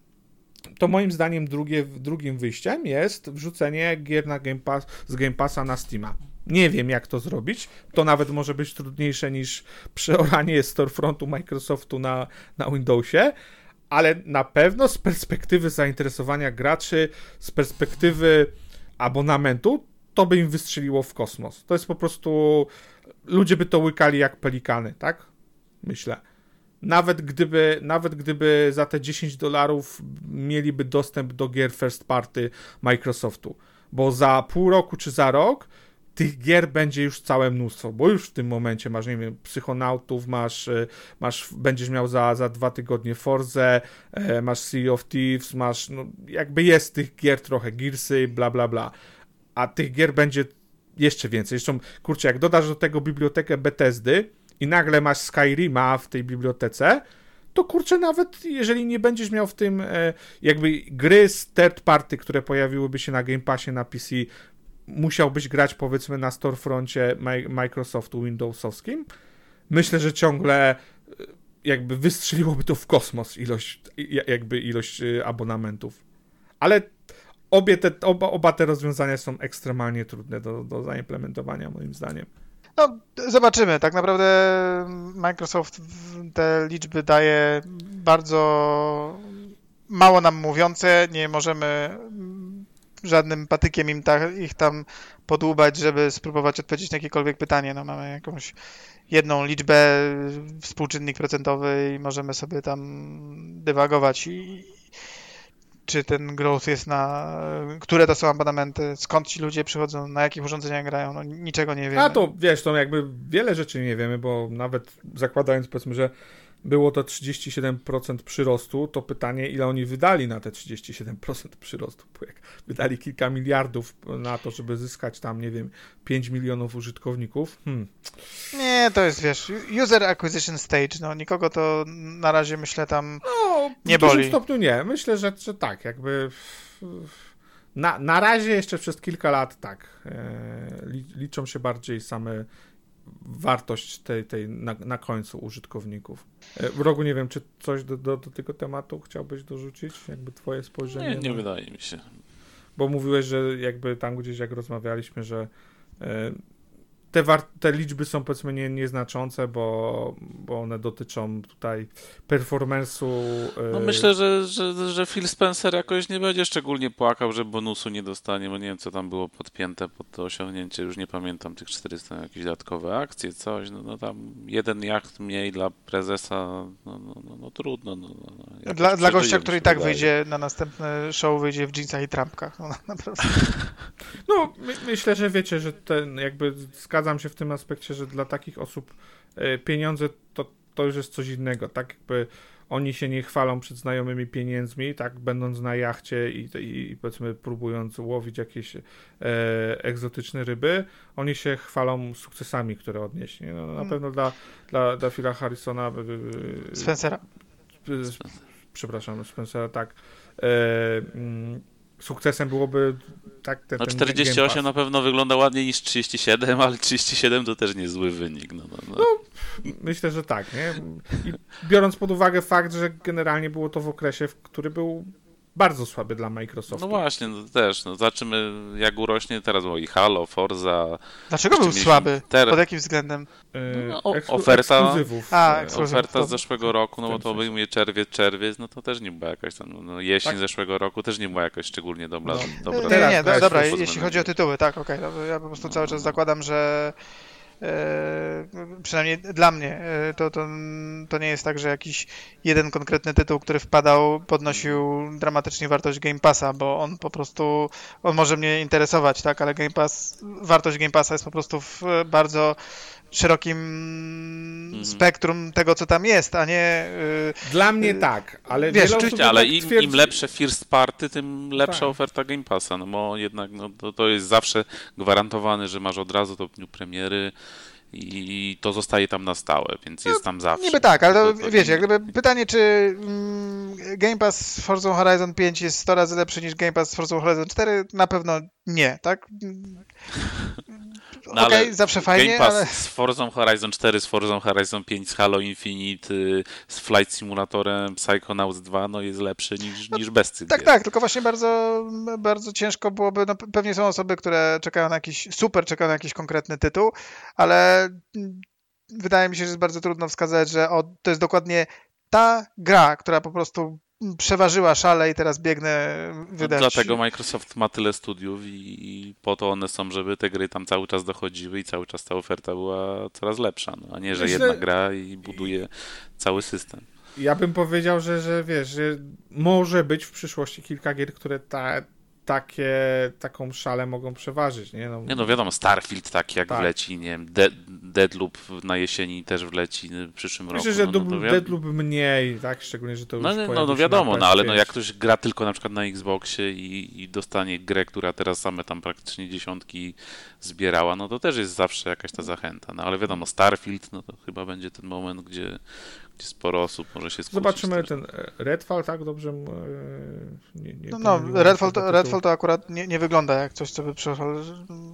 To moim zdaniem drugie, drugim wyjściem jest wrzucenie gier na Game Pass, z Game Passa na Steama. Nie wiem, jak to zrobić. To nawet może być trudniejsze niż przeoranie storefrontu Microsoftu na, na Windowsie, ale na pewno z perspektywy zainteresowania graczy, z perspektywy abonamentu, to by im wystrzeliło w kosmos. To jest po prostu... Ludzie by to łykali jak pelikany, tak? Myślę. Nawet gdyby, nawet gdyby za te dziesięć dolarów mieliby dostęp do gier first party Microsoftu, bo za pół roku czy za rok tych gier będzie już całe mnóstwo, bo już w tym momencie masz, nie wiem, Psychonautów, masz, masz, będziesz miał za, za dwa tygodnie Forzę, masz Sea of Thieves, masz, no, jakby jest tych gier trochę, Gearsy, bla, bla, bla, a tych gier będzie jeszcze więcej. Zresztą, kurczę, jak dodasz do tego bibliotekę Bethesdy, i nagle masz Skyrima w tej bibliotece, to kurczę, nawet jeżeli nie będziesz miał w tym e, jakby gry z third party, które pojawiłyby się na Game Passie, na P C, musiałbyś grać powiedzmy na storefroncie Microsoftu Windowsowskim. Myślę, że ciągle jakby wystrzeliłoby to w kosmos ilość, jakby ilość abonamentów. Ale obie te, oba, oba te rozwiązania są ekstremalnie trudne do, do zaimplementowania moim zdaniem. No, zobaczymy. Tak naprawdę Microsoft te liczby daje bardzo mało nam mówiące. Nie możemy żadnym patykiem im ta, ich tam podłubać, żeby spróbować odpowiedzieć na jakiekolwiek pytanie. No, mamy jakąś jedną liczbę, współczynnik procentowy i możemy sobie tam dywagować. I, czy ten growth jest na... Które to są abonamenty? Skąd ci ludzie przychodzą? Na jakich urządzeniach grają? No niczego nie wiemy. A to wiesz, to jakby wiele rzeczy nie wiemy, bo nawet zakładając powiedzmy, że było to trzydzieści siedem procent przyrostu, to pytanie, ile oni wydali na te trzydzieści siedem procent przyrostu? Bo jak wydali kilka miliardów na to, żeby zyskać tam, nie wiem, pięć milionów użytkowników? Hmm. Nie, to jest, wiesz, user acquisition stage, no nikogo to na razie, myślę, tam no, nie boli. No, w dużym stopniu nie. Myślę, że, że tak, jakby na, na razie jeszcze przez kilka lat tak, liczą się bardziej same wartość tej, tej na, na końcu użytkowników. W rogu nie wiem, czy coś do, do, do tego tematu chciałbyś dorzucić? Jakby twoje spojrzenie? Nie, nie na... wydaje mi się. Bo mówiłeś, że jakby tam gdzieś jak rozmawialiśmy, że te, war... te liczby są powiedzmy nie, nieznaczące, bo, bo one dotyczą tutaj performance'u. No myślę, że, że, że Phil Spencer jakoś nie będzie szczególnie płakał, że bonusu nie dostanie, bo nie wiem, co tam było podpięte pod to osiągnięcie, już nie pamiętam tych czterystu, jakieś dodatkowe akcje, coś, no, no tam jeden jacht mniej dla prezesa, no, no, no, no trudno. No, no, dla, dla gościa, który i tak wydaje. Wyjdzie na następny show, wyjdzie w jeansach i trampkach, no naprawdę. No my, myślę, że wiecie, że ten jakby zgadzam się w tym aspekcie, że dla takich osób pieniądze to, to już jest coś innego, tak jakby oni się nie chwalą przed znajomymi pieniędzmi, tak, będąc na jachcie i, i powiedzmy próbując łowić jakieś e, egzotyczne ryby, oni się chwalą sukcesami, które odnieśli. No, na hmm. pewno dla, dla, dla Phila Harrisona e, Spencera. E, Spencer. Przepraszam, Spencera, tak. E, mm, Sukcesem byłoby tak... Te, no czterdzieści osiem na pewno wygląda ładniej niż trzydzieści siedem, ale trzydzieści siedem to też niezły wynik. No, no, no. No, myślę, że tak, nie? I biorąc pod uwagę fakt, że generalnie było to w okresie, który był bardzo słaby dla Microsoftu. No właśnie, no też. No, zobaczymy, jak urośnie teraz, bo i Halo, Forza... Dlaczego był mieliśmy... słaby? Ter... Pod jakim względem? No, no, eksklu- oferta, ekskluzywów. A, ekskluzywów. Oferta z zeszłego roku, no bo to obejmuje czerwiec, czerwiec, no to też nie była jakaś tam... No, jesień tak? Zeszłego roku też nie była jakaś szczególnie dobra. No. dobra nie, nie, nie dobra, jeśli chodzi o tytuły, tak, okej. Okay, no, ja po prostu no, cały czas no. zakładam, że... Yy, przynajmniej dla mnie yy, to, to, to nie jest tak, że jakiś jeden konkretny tytuł, który wpadał, podnosił dramatycznie wartość Game Passa, bo on po prostu, on może mnie interesować, tak, ale Game Pass, wartość Game Passa jest po prostu w bardzo szerokim mhm. spektrum tego, co tam jest, a nie... Yy, dla mnie tak, ale... Wiesz, wiele osób ale tak im, twierdzi... im lepsze first party, tym lepsza tak. oferta Game Passa, no bo jednak no, to, to jest zawsze gwarantowane, że masz od razu do dniu premiery i to zostaje tam na stałe, więc no, jest tam zawsze. Niby tak, ale to, to, to... wiecie, jak gdyby pytanie, czy mm, Game Pass z Forza Horizon pięć jest sto razy lepszy niż Game Pass z Forza Horizon cztery? Na pewno nie, tak? No, okej, okay, zawsze fajnie, Game Pass ale... z Forzą Horizon cztery, z Forzą Horizon pięć, z Halo Infinite, z Flight Simulatorem, Psychonauts dwa, no jest lepszy niż, no, niż bez tych Tak, gier. Tak, tylko właśnie bardzo, bardzo ciężko byłoby, no pewnie są osoby, które czekają na jakiś, super czekają na jakiś konkretny tytuł, ale wydaje mi się, że jest bardzo trudno wskazać, że o, to jest dokładnie ta gra, która po prostu przeważyła szale i teraz biegnę wydać. Dlatego Microsoft ma tyle studiów i, i po to one są, żeby te gry tam cały czas dochodziły i cały czas ta oferta była coraz lepsza, no, a nie, że Myślę... jedna gra i buduje cały system. Ja bym powiedział, że, że wiesz, że może być w przyszłości kilka gier, które ta, takie, taką szalę mogą przeważyć. Nie no, nie, no wiadomo, Starfield tak jak tak. wleci, nie wiem, De- Deathloop na jesieni też wleci w przyszłym Myślę, roku. Myślę, że no, no, no, Deathloop mniej, tak, szczególnie, że to już no, no, no, no wiadomo, no ale no, jak ktoś gra tylko na przykład na Xboxie i, i dostanie grę, która teraz same tam praktycznie dziesiątki zbierała, no to też jest zawsze jakaś ta zachęta. No ale wiadomo, Starfield, no to chyba będzie ten moment, gdzie gdzie sporo osób może się skusić. Zobaczymy ten Redfall, tak? Dobrze? Nie, nie no, no Redfall, to, Redfall to akurat nie, nie wygląda jak coś, co by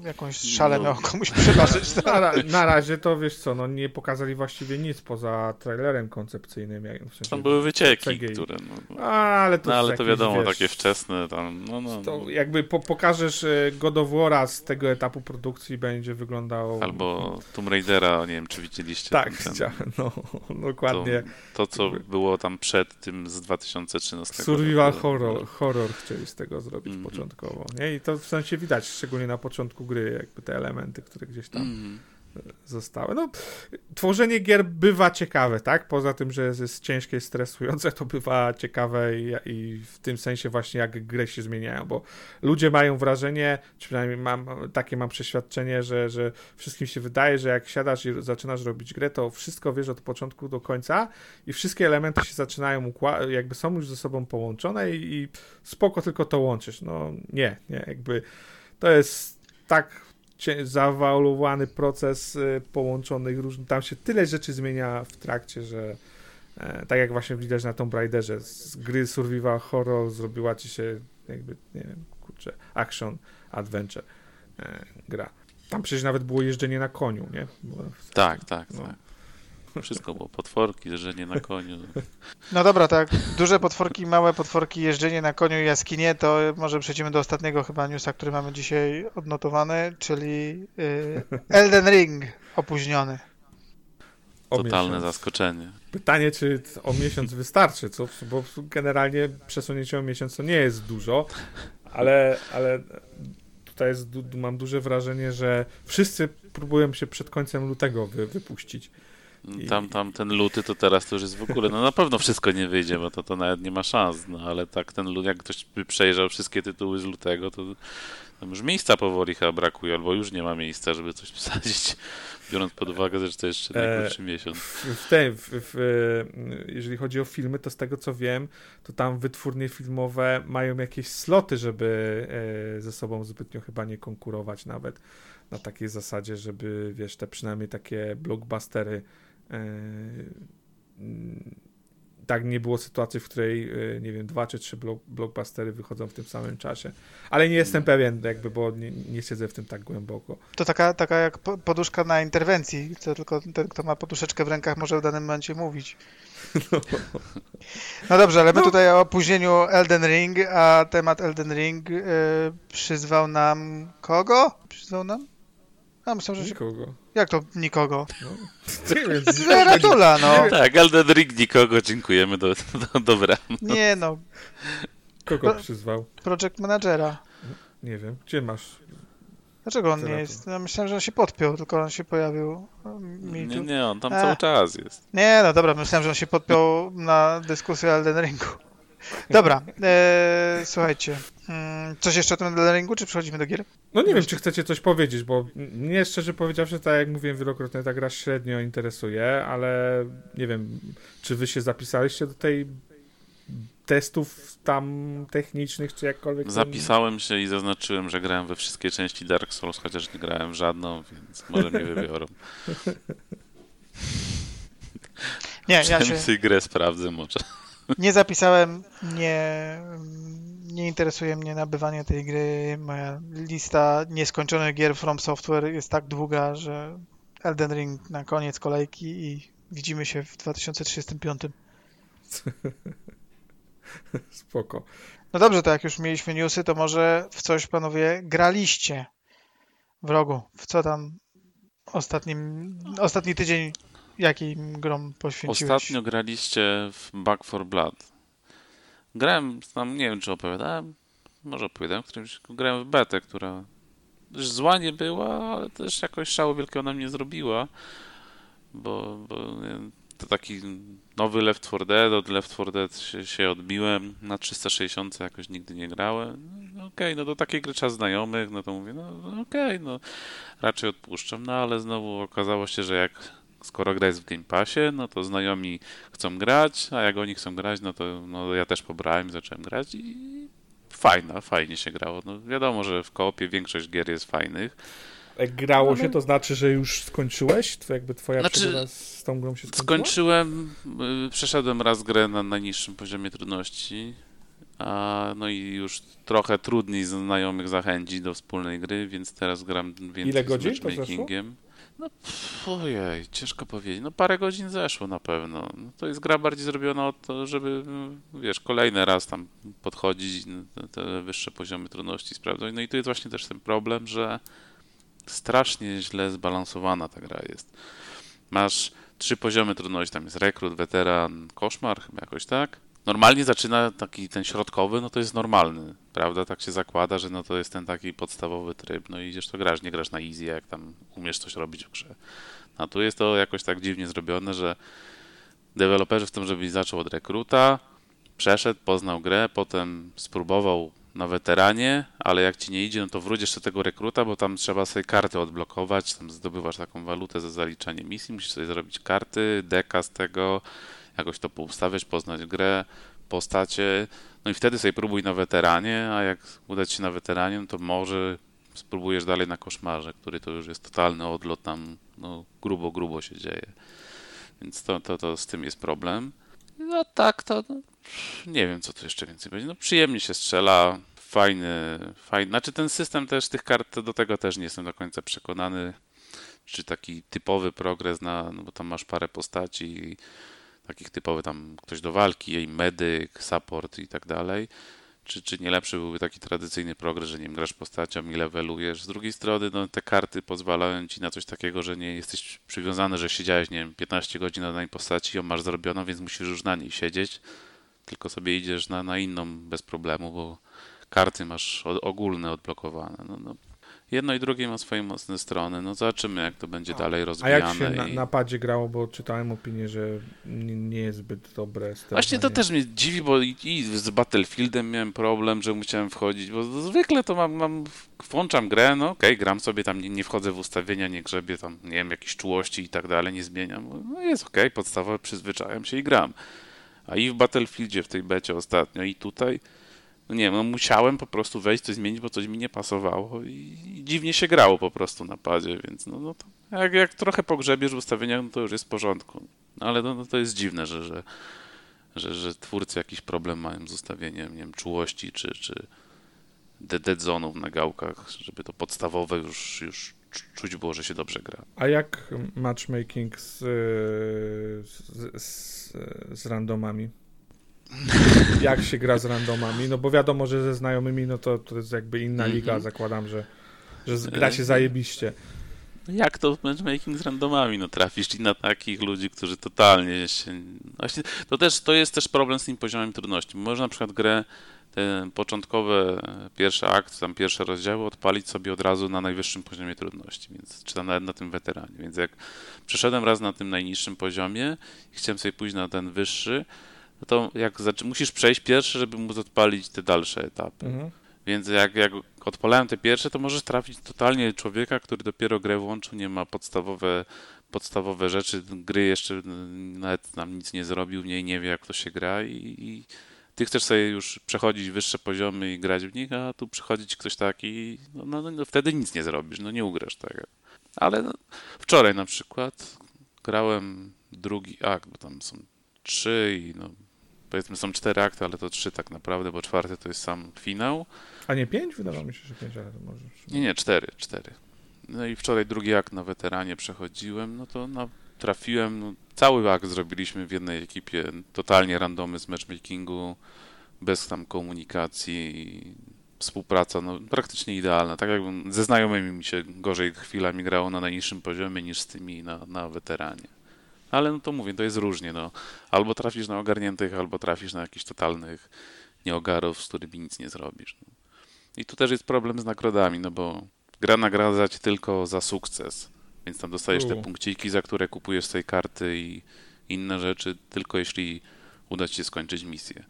jakąś szalę no. miał komuś przebaczyć. Na, na razie to wiesz co, no nie pokazali właściwie nic poza trailerem koncepcyjnym. Jak, w sensie tam były wycieki, C G I. Które... No, A, ale to, no, ale to jakieś, wiadomo, wiesz, takie wczesne tam, no, no, to no. Jakby po, pokażesz God of War'a z tego etapu produkcji będzie wyglądał... Albo Tomb Raidera, nie wiem, czy widzieliście. Tak, ten, ten... no dokładnie. To, to, co było tam przed tym z dwa tysiące trzynastego. Survival roku. horror, horror chcieli z tego zrobić mm-hmm. początkowo. Nie? I to w sensie widać, szczególnie na początku gry, jakby te elementy, które gdzieś tam mm-hmm. zostały. No, tworzenie gier bywa ciekawe, tak? Poza tym, że jest ciężkie i stresujące, to bywa ciekawe i, i w tym sensie właśnie jak gry się zmieniają, bo ludzie mają wrażenie, czy przynajmniej mam, takie mam przeświadczenie, że, że wszystkim się wydaje, że jak siadasz i zaczynasz robić grę, to wszystko wiesz od początku do końca i wszystkie elementy się zaczynają, jakby są już ze sobą połączone i, i spoko tylko to łączysz. No nie, nie, jakby to jest tak... zaawalowany proces połączonych różnych, tam się tyle rzeczy zmienia w trakcie, że e, tak jak właśnie widać na Tomb Raiderze, z gry survival horror zrobiła ci się jakby, nie wiem, kurczę, action, adventure e, gra. Tam przecież nawet było jeżdżenie na koniu, nie? Bo, tak, tak, no. tak. Wszystko było potworki, jeżdżenie na koniu. No dobra, tak. Duże potworki, małe potworki, jeżdżenie na koniu i jaskinie, to może przejdziemy do ostatniego chyba newsa, który mamy dzisiaj odnotowany, czyli yy, Elden Ring opóźniony. Totalne zaskoczenie. Pytanie, czy o miesiąc wystarczy, co, bo generalnie przesunięcie o miesiąc to nie jest dużo, ale, ale tutaj jest, mam duże wrażenie, że wszyscy próbują się przed końcem lutego wy, wypuścić. Tam, tam ten luty to teraz to już jest w ogóle, no na pewno wszystko nie wyjdzie, bo to, to nawet nie ma szans, no ale tak ten lut, jak ktoś by przejrzał wszystkie tytuły z lutego, to tam już miejsca powoli chyba brakuje, albo już nie ma miejsca, żeby coś wsadzić, biorąc pod uwagę, że to jeszcze najkrótszy miesiąc. W tym, w, w, jeżeli chodzi o filmy, to z tego co wiem, to tam wytwórnie filmowe mają jakieś sloty, żeby ze sobą zbytnio chyba nie konkurować nawet, na takiej zasadzie, żeby wiesz, te przynajmniej takie blockbustery tak nie było sytuacji, w której nie wiem, dwa czy trzy blockbustery wychodzą w tym samym czasie, ale nie jestem pewien jakby, bo nie, nie siedzę w tym tak głęboko. To taka, taka jak poduszka na interwencji, to tylko ten, kto ma poduszeczkę w rękach, może w danym momencie mówić. No, no dobrze, ale my no. tutaj o opóźnieniu Elden Ring, a temat Elden Ring yy, przyzwał nam kogo? Przyzwał nam? A, myślę, że nikogo. Się... Jak to nikogo? No. Ratula, no. Tak, Elden Ring nikogo, dziękujemy, do, do, dobra. No. Nie no. Kogo Pro... przyzwał? Project Managera. Nie wiem, gdzie masz? Dlaczego on nie jest? Ja myślałem, że on się podpiął, tylko on się pojawił. Mi nie, tu... nie, on tam A. cały czas jest. Nie, no dobra, myślałem, że on się podpiął na dyskusję o Elden Ringu. Dobra, e, słuchajcie. Coś jeszcze o tym Elden Ringu, czy przechodzimy do gier? No nie wiem, jeszcze... czy chcecie coś powiedzieć, bo mnie szczerze powiedziawszy, tak jak mówiłem wielokrotnie, ta gra średnio interesuje, ale nie wiem, czy wy się zapisaliście do tej testów tam technicznych, czy jakkolwiek. Zapisałem się i zaznaczyłem, że grałem we wszystkie części Dark Souls, chociaż nie grałem w żadną, więc może mnie wybiorą. Nie, ja się... grę sprawdzę może. Nie zapisałem, nie, nie interesuje mnie nabywanie tej gry. Moja lista nieskończonych gier From Software jest tak długa, że Elden Ring na koniec kolejki i widzimy się w dwa tysiące trzydziestym piątym. Spoko. No dobrze, to jak już mieliśmy newsy, to może w coś, panowie, graliście. Wrogu, w co tam ostatnim, ostatni tydzień jakim grom poświęciłeś? Ostatnio graliście w Back four Blood. Grałem, tam nie wiem, czy opowiadałem, może opowiadałem, którymś, grałem w betę, która też zła nie była, ale też jakoś szału wielkiego nam nie zrobiła, bo, bo nie, to taki nowy Left four Dead, od Left four Dead się, się odbiłem, na trzysta sześćdziesiąt jakoś nigdy nie grałem. No, okej, okay, no do takiej gry trzeba znajomych, no to mówię, no okej, okay, no raczej odpuszczam, no ale znowu okazało się, że jak skoro gra jest w Game Passie, no to znajomi chcą grać, a jak oni chcą grać, no to no ja też pobrałem, zacząłem grać i fajna, fajnie się grało. No wiadomo, że w koopie większość gier jest fajnych. Jak grało no, no. się, to znaczy, że już skończyłeś? To jakby twoja znaczy, przygoda z tą grą się skończyła? Skończyłem, yy, przeszedłem raz grę na najniższym poziomie trudności, a no i już trochę trudniej znajomych zachęci do wspólnej gry, więc teraz gram więcej. Ile godzin z matchmakingiem. No pff, ojej, ciężko powiedzieć. No parę godzin zeszło na pewno. No, to jest gra bardziej zrobiona o to, żeby, wiesz, kolejny raz tam podchodzić, no, te wyższe poziomy trudności sprawdzać. No i tu jest właśnie też ten problem, że strasznie źle zbalansowana ta gra jest. Masz trzy poziomy trudności, tam jest rekrut, weteran, koszmar, chyba jakoś tak. Normalnie zaczyna taki ten środkowy, no to jest normalny, prawda? Tak się zakłada, że no to jest ten taki podstawowy tryb, no i idziesz to grasz, nie grasz na easy, jak tam umiesz coś robić w grze. No tu jest to jakoś tak dziwnie zrobione, że deweloperzy chcą, żebyś zaczął od rekruta, przeszedł, poznał grę, potem spróbował na weteranie, ale jak ci nie idzie, no to wróć jeszcze do tego rekruta, bo tam trzeba sobie karty odblokować, tam zdobywasz taką walutę za zaliczanie misji, musisz sobie zrobić karty, deka z tego, jakoś to poustawiać, poznać grę, postacie, no i wtedy sobie próbuj na weteranie, a jak uda ci się na weteranie, no to może spróbujesz dalej na koszmarze, który to już jest totalny odlot, tam no, grubo, grubo się dzieje. Więc to, to, to z tym jest problem. No tak, to no, nie wiem, co tu jeszcze więcej będzie. No przyjemnie się strzela, fajny, fajny, znaczy ten system też tych kart, do tego też nie jestem do końca przekonany, czy taki typowy progres na, no bo tam masz parę postaci, takich typowy tam ktoś do walki, jej medyk, support i tak dalej, czy, czy nie lepszy byłby taki tradycyjny progres, że nie grasz postacią i levelujesz. Z drugiej strony no, te karty pozwalają ci na coś takiego, że nie jesteś przywiązany, że siedziałeś, nie wiem, piętnaście godzin na danej postaci, ją masz zrobioną, więc musisz już na niej siedzieć, tylko sobie idziesz na, na inną bez problemu, bo karty masz ogólne odblokowane. No, no. Jedno i drugie ma swoje mocne strony. No zobaczymy, jak to będzie a, dalej rozwijane. A jak się i... na, na padzie grało, bo czytałem opinię, że nie, nie jest zbyt dobre. Właśnie to też mnie dziwi, bo i, i z Battlefieldem miałem problem, że musiałem wchodzić, bo zwykle to mam, mam włączam grę, no okej, okay, gram sobie tam, nie, nie wchodzę w ustawienia, nie grzebię tam, nie wiem, jakiejś czułości i tak dalej, nie zmieniam. No jest okej, okay, podstawowe, przyzwyczajam się i gram. A i w Battlefieldzie, w tej becie ostatnio i tutaj... No nie, no musiałem po prostu wejść, coś zmienić, bo coś mi nie pasowało i, i dziwnie się grało po prostu na padzie, więc no, no to jak, jak trochę pogrzebiesz w ustawieniach, no to już jest w porządku. No ale no, no to jest dziwne, że, że, że, że twórcy jakiś problem mają z ustawieniem, nie wiem, czułości czy, czy dead zone'ów na gałkach, żeby to podstawowe już, już czuć było, że się dobrze gra. A jak matchmaking z, z, z, z randomami? Jak się gra z randomami, no bo wiadomo, że ze znajomymi, no to, to jest jakby inna liga, mm-hmm. zakładam, że, że gra się zajebiście. Jak to matchmaking z randomami, no trafisz i na takich ludzi, którzy totalnie się... Właśnie to też, to jest też problem z tym poziomem trudności. Można na przykład grę, te początkowe, pierwszy akt, tam pierwsze rozdziały odpalić sobie od razu na najwyższym poziomie trudności, więc czy tam nawet na tym weteranie, więc jak przeszedłem raz na tym najniższym poziomie i chciałem sobie pójść na ten wyższy, no to jak zaczy- musisz przejść pierwszy, żeby móc odpalić te dalsze etapy. Mhm. Więc jak, jak odpalałem te pierwsze, to możesz trafić totalnie człowieka, który dopiero grę włączył, nie ma podstawowe, podstawowe rzeczy, gry jeszcze nawet nam nic nie zrobił, w niej nie wie, jak to się gra i, i ty chcesz sobie już przechodzić wyższe poziomy i grać w nich, a tu przychodzić ktoś taki, no, no, no wtedy nic nie zrobisz, no nie ugrasz tego. Ale no, wczoraj na przykład grałem drugi akt, bo tam są trzy i no powiedzmy, są cztery akty, ale to trzy tak naprawdę, bo czwarty to jest sam finał. A nie pięć? Wydawało mi się, że pięć, ale to może... Nie, nie, cztery, cztery. No i wczoraj drugi akt na weteranie przechodziłem, no to no, trafiłem, no, cały akt zrobiliśmy w jednej ekipie, totalnie randomy z matchmakingu, bez tam komunikacji, współpraca, no praktycznie idealna. Tak jakbym ze znajomymi mi się gorzej chwilami grało na najniższym poziomie niż z tymi na, na weteranie. Ale no to mówię, to jest różnie, no. Albo trafisz na ogarniętych, albo trafisz na jakichś totalnych nieogarów, z którymi nic nie zrobisz. No. I tu też jest problem z nagrodami, no bo gra nagradza ci tylko za sukces, więc tam dostajesz te punkciki, za które kupujesz tej karty i inne rzeczy, tylko jeśli uda ci się skończyć misję.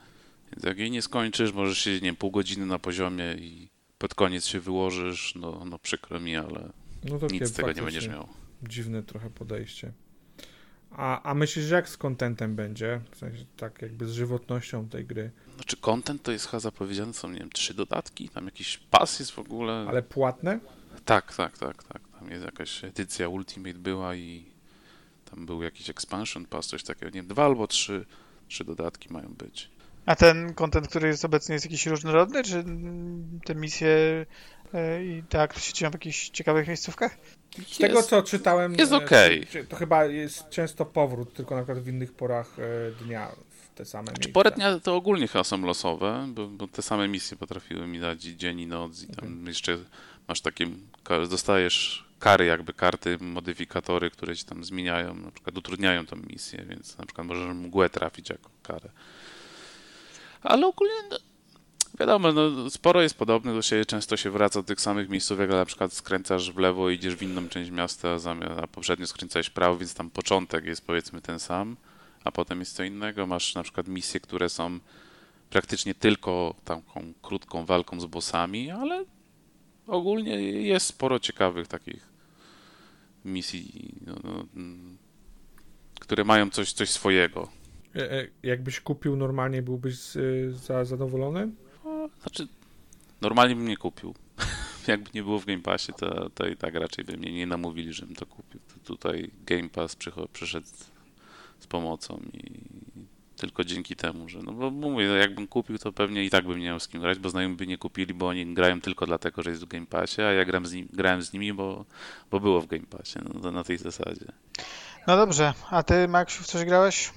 Więc jak jej nie skończysz, możesz siedzieć, nie wiem, pół godziny na poziomie i pod koniec się wyłożysz, no, no przykro mi, ale no to nic z tego nie będziesz miał. Dziwne trochę podejście. A, a myślisz, że jak z kontentem będzie? W sensie tak jakby z żywotnością tej gry. Znaczy kontent to jest chyba zapowiedziane, są nie wiem, trzy dodatki, tam jakiś pas jest w ogóle. Ale płatne? Tak, tak, tak, tak. Tam jest jakaś edycja Ultimate była i tam był jakiś expansion pass, coś takiego. Nie wiem, dwa albo trzy, trzy dodatki mają być. A ten content, który jest obecnie, jest jakiś różnorodny? Czy te misje i tak to się dzieją w jakichś ciekawych miejscówkach? Z tego, jest, co czytałem, jest okay. To chyba jest często powrót, tylko na przykład w innych porach dnia w te same znaczy, miejsca. Porę dnia to ogólnie chyba są losowe, bo, bo te same misje potrafiły mi dać dzień i noc i tam okay. Jeszcze masz takie, dostajesz kary jakby, karty, modyfikatory, które ci tam zmieniają, na przykład utrudniają tą misję, więc na przykład możesz mgłę trafić jako karę. Ale ogólnie, no, wiadomo, no, sporo jest podobnych do siebie, często się wraca do tych samych miejscówek, ale na przykład skręcasz w lewo i idziesz w inną część miasta, zamiast, a poprzednio skręcałeś w prawo, więc tam początek jest powiedzmy ten sam, a potem jest co innego. Masz na przykład misje, które są praktycznie tylko taką krótką walką z bossami, ale ogólnie jest sporo ciekawych takich misji, no, no, które mają coś, coś swojego. Jakbyś kupił normalnie, byłbyś za zadowolony? Znaczy, normalnie bym nie kupił. Jakby nie było w Game Passie, to, to i tak raczej by mnie nie namówili, żebym to kupił. Tutaj Game Pass przyszedł z pomocą i tylko dzięki temu, że no bo mówię, jakbym kupił, to pewnie i tak bym nie miał z kim grać, bo znajomi by nie kupili, bo oni grają tylko dlatego, że jest w Game Passie, a ja gram z nim, grałem z nimi, bo, bo było w Game Passie, no, na tej zasadzie. No dobrze, a ty, Maksiu, w coś grałeś?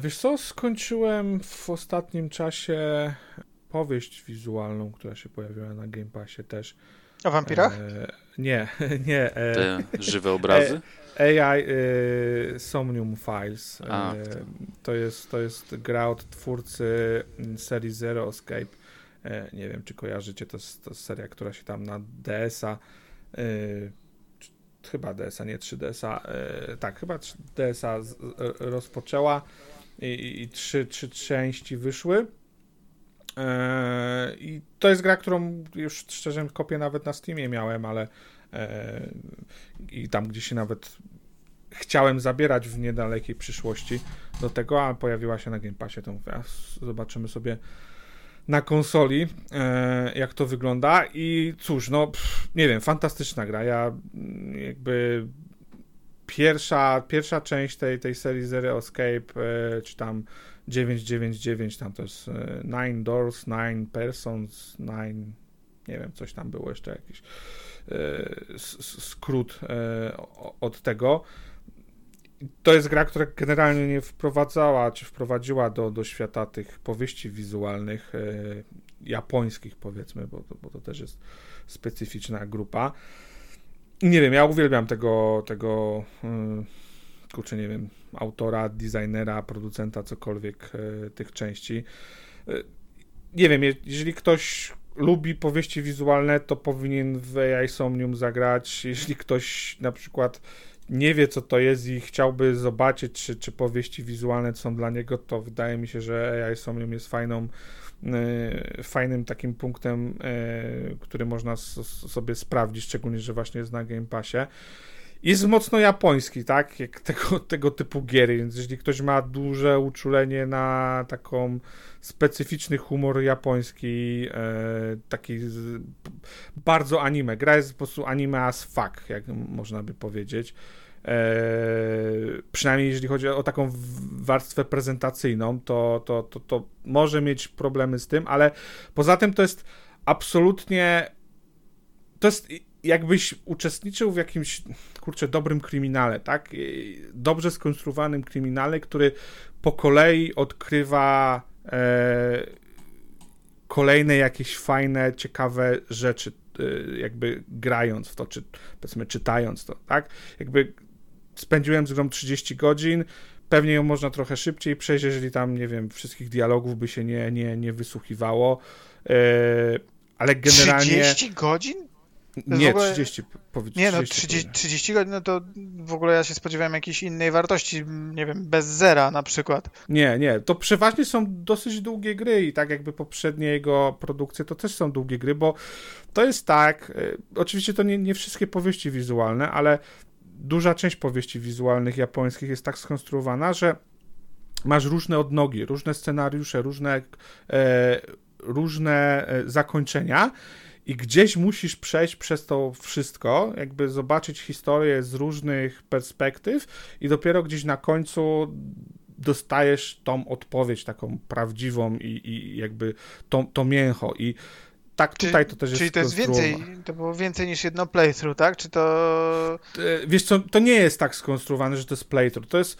Wiesz co, skończyłem w ostatnim czasie powieść wizualną, która się pojawiła na Game Passie też. O wampirach? E, nie, nie. E, Te żywe obrazy? E, A I e, Somnium Files. A, e, to, jest, to jest gra od twórcy serii Zero Escape. E, nie wiem, czy kojarzycie, to jest, to jest seria, która się tam na D S a e, chyba D S a, nie trzy D S a, e, tak, chyba D S a z, e, rozpoczęła i, i trzy, trzy części wyszły. E, I to jest gra, którą już szczerze kopię nawet na Steamie miałem, ale e, i tam gdzie się nawet chciałem zabierać w niedalekiej przyszłości do tego, a pojawiła się na Game Passie, to mówię, zobaczymy sobie na konsoli, e, jak to wygląda i cóż, no pff, nie wiem, fantastyczna gra, ja jakby pierwsza, pierwsza część tej, tej serii Zero Escape, e, czy tam dziewięć dziewięć dziewięć, tam to jest e, Nine Doors, Nine Persons, Nine, nie wiem, coś tam było jeszcze jakiś e, skrót e, od tego. To jest gra, która generalnie nie wprowadzała, czy wprowadziła do, do świata tych powieści wizualnych y, japońskich, powiedzmy, bo to, bo to też jest specyficzna grupa. Nie wiem, ja uwielbiam tego, tego y, kurczę, nie wiem, autora, designera, producenta, cokolwiek y, tych części. Y, nie wiem, je, jeżeli ktoś lubi powieści wizualne, to powinien w A I Somnium zagrać. Jeśli ktoś na przykład nie wie, co to jest i chciałby zobaczyć, czy, czy powieści wizualne są dla niego, to wydaje mi się, że A I Somnium jest fajną, yy, fajnym takim punktem, yy, który można so, sobie sprawdzić, szczególnie, że właśnie jest na Game Passie. Jest mocno japoński, tak, jak tego, tego typu giery, więc jeśli ktoś ma duże uczulenie na taką specyficzny humor japoński, e, taki z, bardzo anime, gra jest po prostu anime as fuck, jak można by powiedzieć, e, przynajmniej jeżeli chodzi o taką warstwę prezentacyjną, to, to, to, to może mieć problemy z tym, ale poza tym to jest absolutnie, to jest jakbyś uczestniczył w jakimś, kurczę, dobrym kryminale, tak? Dobrze skonstruowanym kryminale, który po kolei odkrywa e, kolejne jakieś fajne, ciekawe rzeczy, e, jakby grając w to, czy powiedzmy czytając to, tak? Jakby spędziłem z grą trzydzieści godzin, pewnie ją można trochę szybciej przejść, jeżeli tam, nie wiem, wszystkich dialogów by się nie, nie, nie wysłuchiwało, e, ale generalnie... trzydzieści godzin? Nie, ogóle... trzydzieści, powiedz. Nie, no trzydzieści godzin, no to w ogóle ja się spodziewałem jakiejś innej wartości, nie wiem, bez zera na przykład. Nie, nie, to przeważnie są dosyć długie gry i tak jakby poprzednie jego produkcje to też są długie gry, bo to jest tak, y, oczywiście to nie, nie wszystkie powieści wizualne, ale duża część powieści wizualnych japońskich jest tak skonstruowana, że masz różne odnogi, różne scenariusze, różne, e, różne e, zakończenia. i gdzieś musisz przejść przez to wszystko, jakby zobaczyć historię z różnych perspektyw i dopiero gdzieś na końcu dostajesz tą odpowiedź taką prawdziwą i, i jakby to, to mięcho i tak, tutaj czy, to też jest. Czyli to jest więcej, to było więcej niż jedno playthrough, tak? Czy to... Wiesz co, to nie jest tak skonstruowane, że to jest playthrough. To jest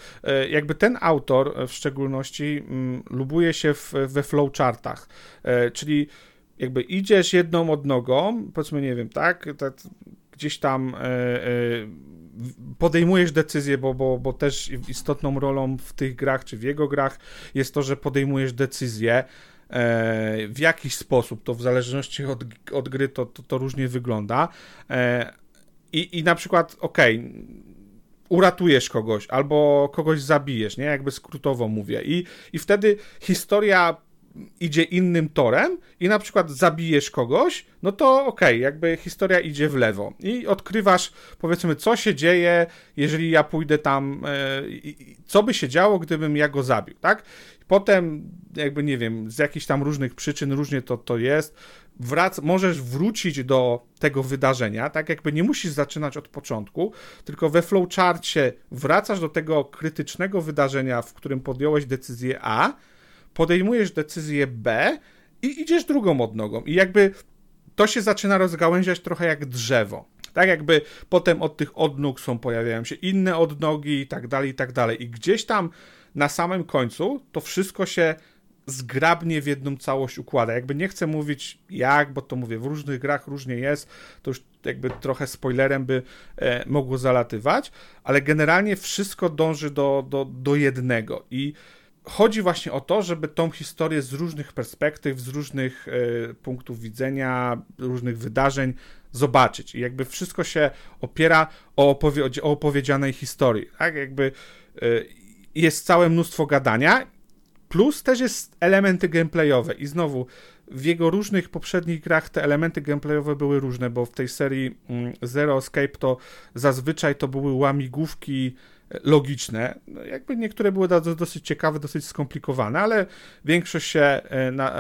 jakby ten autor w szczególności m, lubuje się w, we flowchartach, e, czyli jakby idziesz jedną odnogą, powiedzmy, nie wiem, tak, tak gdzieś tam... E, e, podejmujesz decyzję, bo, bo, bo też istotną rolą w tych grach, czy w jego grach jest to, że podejmujesz decyzję e, w jakiś sposób, to w zależności od, od gry to, to, to różnie wygląda e, i, i na przykład okej, okay, uratujesz kogoś, albo kogoś zabijesz, nie, jakby skrótowo mówię i, i wtedy historia idzie innym torem i na przykład zabijesz kogoś, no to okej, okay, jakby historia idzie w lewo i odkrywasz, powiedzmy, co się dzieje, jeżeli ja pójdę tam, yy, co by się działo, gdybym ja go zabił, tak? Potem, jakby nie wiem, z jakichś tam różnych przyczyn, różnie to, to jest, wrac- możesz wrócić do tego wydarzenia, tak? Jakby nie musisz zaczynać od początku, tylko we flowcharcie wracasz do tego krytycznego wydarzenia, w którym podjąłeś decyzję A, podejmujesz decyzję B i idziesz drugą odnogą. I jakby to się zaczyna rozgałęziać trochę jak drzewo. Tak jakby potem od tych odnóg są, pojawiają się inne odnogi i tak dalej, i tak dalej. I gdzieś tam na samym końcu to wszystko się zgrabnie w jedną całość układa. Jakby nie chcę mówić jak, bo to mówię, w różnych grach różnie jest, to już jakby trochę spoilerem by e, mogło zalatywać, ale generalnie wszystko dąży do, do, do jednego i chodzi właśnie o to, żeby tą historię z różnych perspektyw, z różnych y, punktów widzenia, różnych wydarzeń zobaczyć. I jakby wszystko się opiera o, opowie- o opowiedzianej historii. Tak? Jakby y, jest całe mnóstwo gadania, plus też jest elementy gameplayowe. I znowu, w jego różnych poprzednich grach te elementy gameplayowe były różne, bo w tej serii mm, Zero Escape to zazwyczaj to były łamigłówki logiczne, jakby niektóre były dosyć ciekawe, dosyć skomplikowane, ale większość się, na,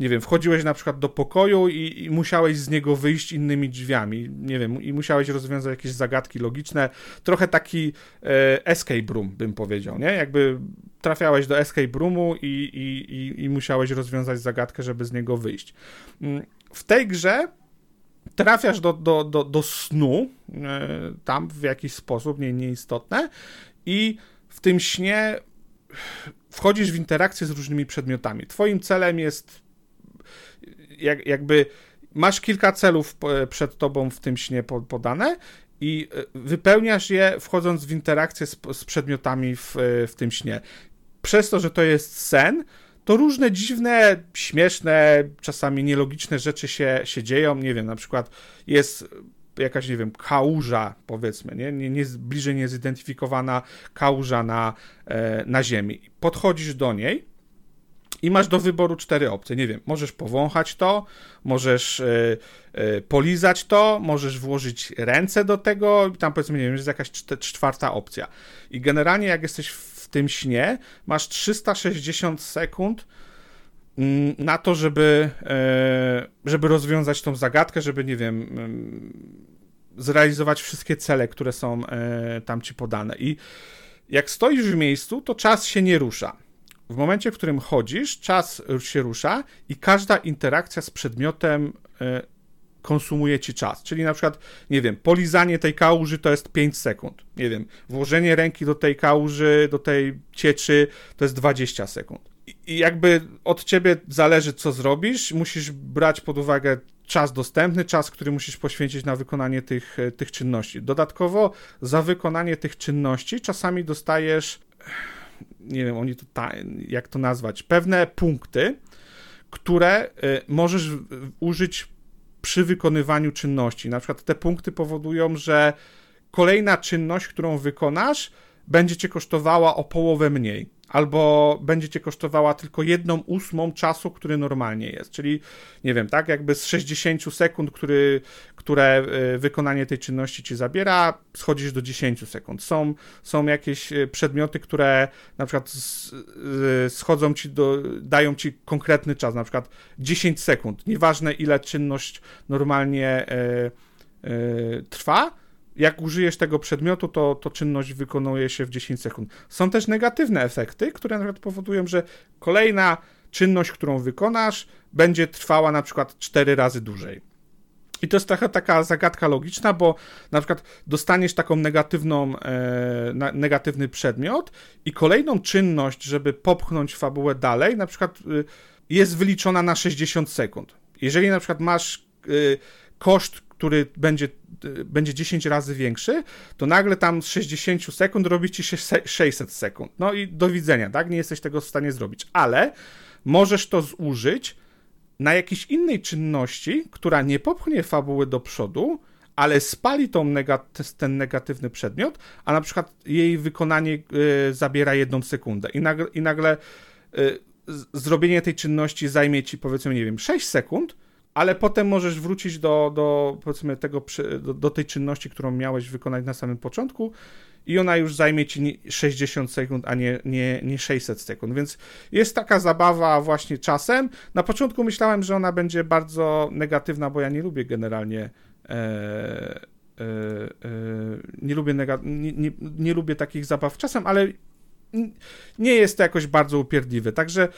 nie wiem, wchodziłeś na przykład do pokoju i, i musiałeś z niego wyjść innymi drzwiami, nie wiem, i musiałeś rozwiązać jakieś zagadki logiczne, trochę taki e, escape room, bym powiedział, nie? Jakby trafiałeś do escape roomu i, i, i, i musiałeś rozwiązać zagadkę, żeby z niego wyjść. W tej grze trafiasz do, do, do, do snu, yy, tam w jakiś sposób, nie, nieistotne, i w tym śnie wchodzisz w interakcję z różnymi przedmiotami. Twoim celem jest jak, jakby... Masz kilka celów przed tobą w tym śnie podane i wypełniasz je, wchodząc w interakcję z, z przedmiotami w, w tym śnie. Przez to, że to jest sen, to różne dziwne, śmieszne, czasami nielogiczne rzeczy się, się dzieją. Nie wiem, na przykład jest jakaś, nie wiem, kałuża, powiedzmy, nie? Nie, nie, bliżej niezidentyfikowana kałuża na, e, na ziemi. Podchodzisz do niej i masz do wyboru cztery opcje. Nie wiem, możesz powąchać to, możesz y, y, polizać to, możesz włożyć ręce do tego i tam, powiedzmy, nie wiem, jest jakaś czte, czwarta opcja. I generalnie, jak jesteś w w tym śnie, masz trzysta sześćdziesiąt sekund na to, żeby, żeby rozwiązać tą zagadkę, żeby, nie wiem, zrealizować wszystkie cele, które są tam ci podane. I jak stoisz w miejscu, to czas się nie rusza. W momencie, w którym chodzisz, czas się rusza i każda interakcja z przedmiotem konsumuje ci czas, czyli na przykład, nie wiem, polizanie tej kałuży to jest pięć sekund, nie wiem, włożenie ręki do tej kałuży, do tej cieczy to jest dwadzieścia sekund. I jakby od ciebie zależy, co zrobisz, musisz brać pod uwagę czas dostępny, czas, który musisz poświęcić na wykonanie tych, tych czynności. Dodatkowo za wykonanie tych czynności czasami dostajesz, nie wiem, oni to, jak to nazwać, pewne punkty, które możesz użyć przy wykonywaniu czynności. Na przykład te punkty powodują, że kolejna czynność, którą wykonasz, będzie cię kosztowała o połowę mniej. albo będzie cię kosztowała tylko jedną ósmą czasu, który normalnie jest. Czyli, nie wiem, tak, jakby z sześćdziesięciu sekund, który, które wykonanie tej czynności ci zabiera, schodzisz do dziesięciu sekund. Są, są jakieś przedmioty, które na przykład schodzą ci do, dają ci konkretny czas, na przykład dziesięć sekund. Nieważne, ile czynność normalnie yy, yy, trwa, jak użyjesz tego przedmiotu, to, to czynność wykonuje się w dziesięć sekund. Są też negatywne efekty, które na przykład powodują, że kolejna czynność, którą wykonasz, będzie trwała na przykład cztery razy dłużej. I to jest trochę taka zagadka logiczna, bo na przykład dostaniesz taką negatywną, e, negatywny przedmiot i kolejną czynność, żeby popchnąć fabułę dalej, na przykład y, jest wyliczona na sześćdziesiąt sekund. Jeżeli na przykład masz y, koszt, który będzie, będzie dziesięć razy większy, to nagle tam z sześćdziesięciu sekund robi ci się sześćset sekund. No i do widzenia, tak? Nie jesteś tego w stanie zrobić, ale możesz to zużyć na jakiejś innej czynności, która nie popchnie fabuły do przodu, ale spali tą negaty- ten negatywny przedmiot, a na przykład jej wykonanie yy, zabiera jedną sekundę i nagle, i nagle yy, zrobienie tej czynności zajmie ci, powiedzmy, nie wiem, sześć sekund, ale potem możesz wrócić do, do powiedzmy tego, do, do tej czynności, którą miałeś wykonać na samym początku i ona już zajmie ci sześćdziesiąt sekund, a nie, nie, nie sześćset sekund, więc jest taka zabawa właśnie czasem. Na początku myślałem, że ona będzie bardzo negatywna, bo ja nie lubię generalnie e, e, e, nie, lubię nega, nie, nie, nie lubię takich zabaw czasem, ale nie jest to jakoś bardzo upierdliwe, także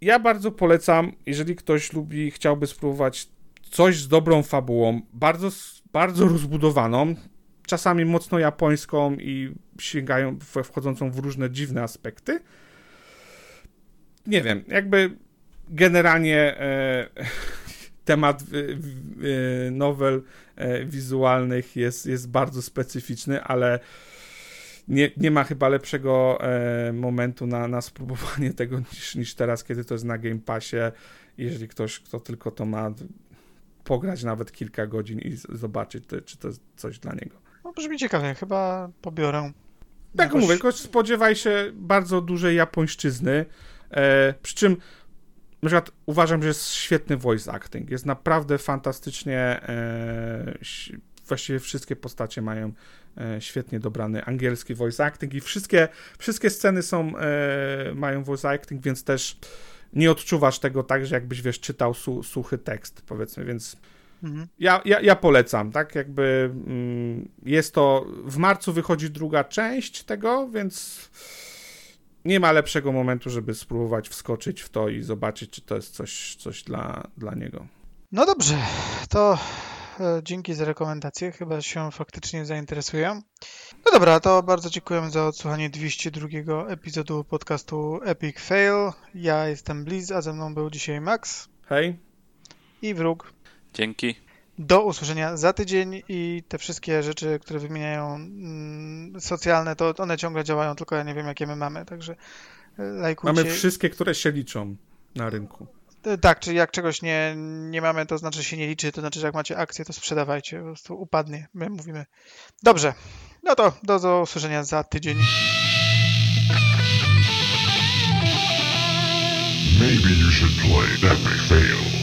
ja bardzo polecam, jeżeli ktoś lubi, chciałby spróbować coś z dobrą fabułą, bardzo, bardzo rozbudowaną, czasami mocno japońską i sięgają, wchodzącą w różne dziwne aspekty. Nie wiem, jakby generalnie e, temat e, nowel e, wizualnych jest, jest bardzo specyficzny, ale Nie, nie ma chyba lepszego e, momentu na, na spróbowanie tego niż, niż teraz, kiedy to jest na Game Passie. Jeżeli ktoś, kto tylko to ma, pograć nawet kilka godzin i z, zobaczyć, to, czy to jest coś dla niego. No brzmi ciekawie, chyba pobiorę. Tak jakoś... mówię, tylko spodziewaj się bardzo dużej japońszczyzny, e, przy czym na przykład uważam, że jest świetny voice acting. Jest naprawdę fantastycznie... E, właściwie wszystkie postacie mają e, świetnie dobrany angielski voice acting i wszystkie, wszystkie sceny są, e, mają voice acting, więc też nie odczuwasz tego tak, że jakbyś, wiesz, czytał su, suchy tekst, powiedzmy, więc mhm. ja, ja, ja polecam, tak, jakby mm, jest to, w marcu wychodzi druga część tego, więc nie ma lepszego momentu, żeby spróbować wskoczyć w to i zobaczyć, czy to jest coś, coś dla, dla niego. No dobrze, to... Dzięki za rekomendację, chyba się faktycznie zainteresuję. No dobra, to bardzo dziękuję za odsłuchanie dwieście drugiego epizodu podcastu Epic Fail. Ja jestem Blizz, a ze mną był dzisiaj Max. Hej. I Wróg. Dzięki. Do usłyszenia za tydzień i te wszystkie rzeczy, które wymieniają mm, socjalne, to one ciągle działają, tylko ja nie wiem, jakie my mamy, także lajkujcie. Mamy wszystkie, które się liczą na rynku. Tak, czyli jak czegoś nie, nie mamy, to znaczy się nie liczy, to znaczy, że jak macie akcję, to sprzedawajcie, po prostu upadnie, my mówimy. Dobrze, no to do, do usłyszenia za tydzień. Maybe you should play Epic Fail.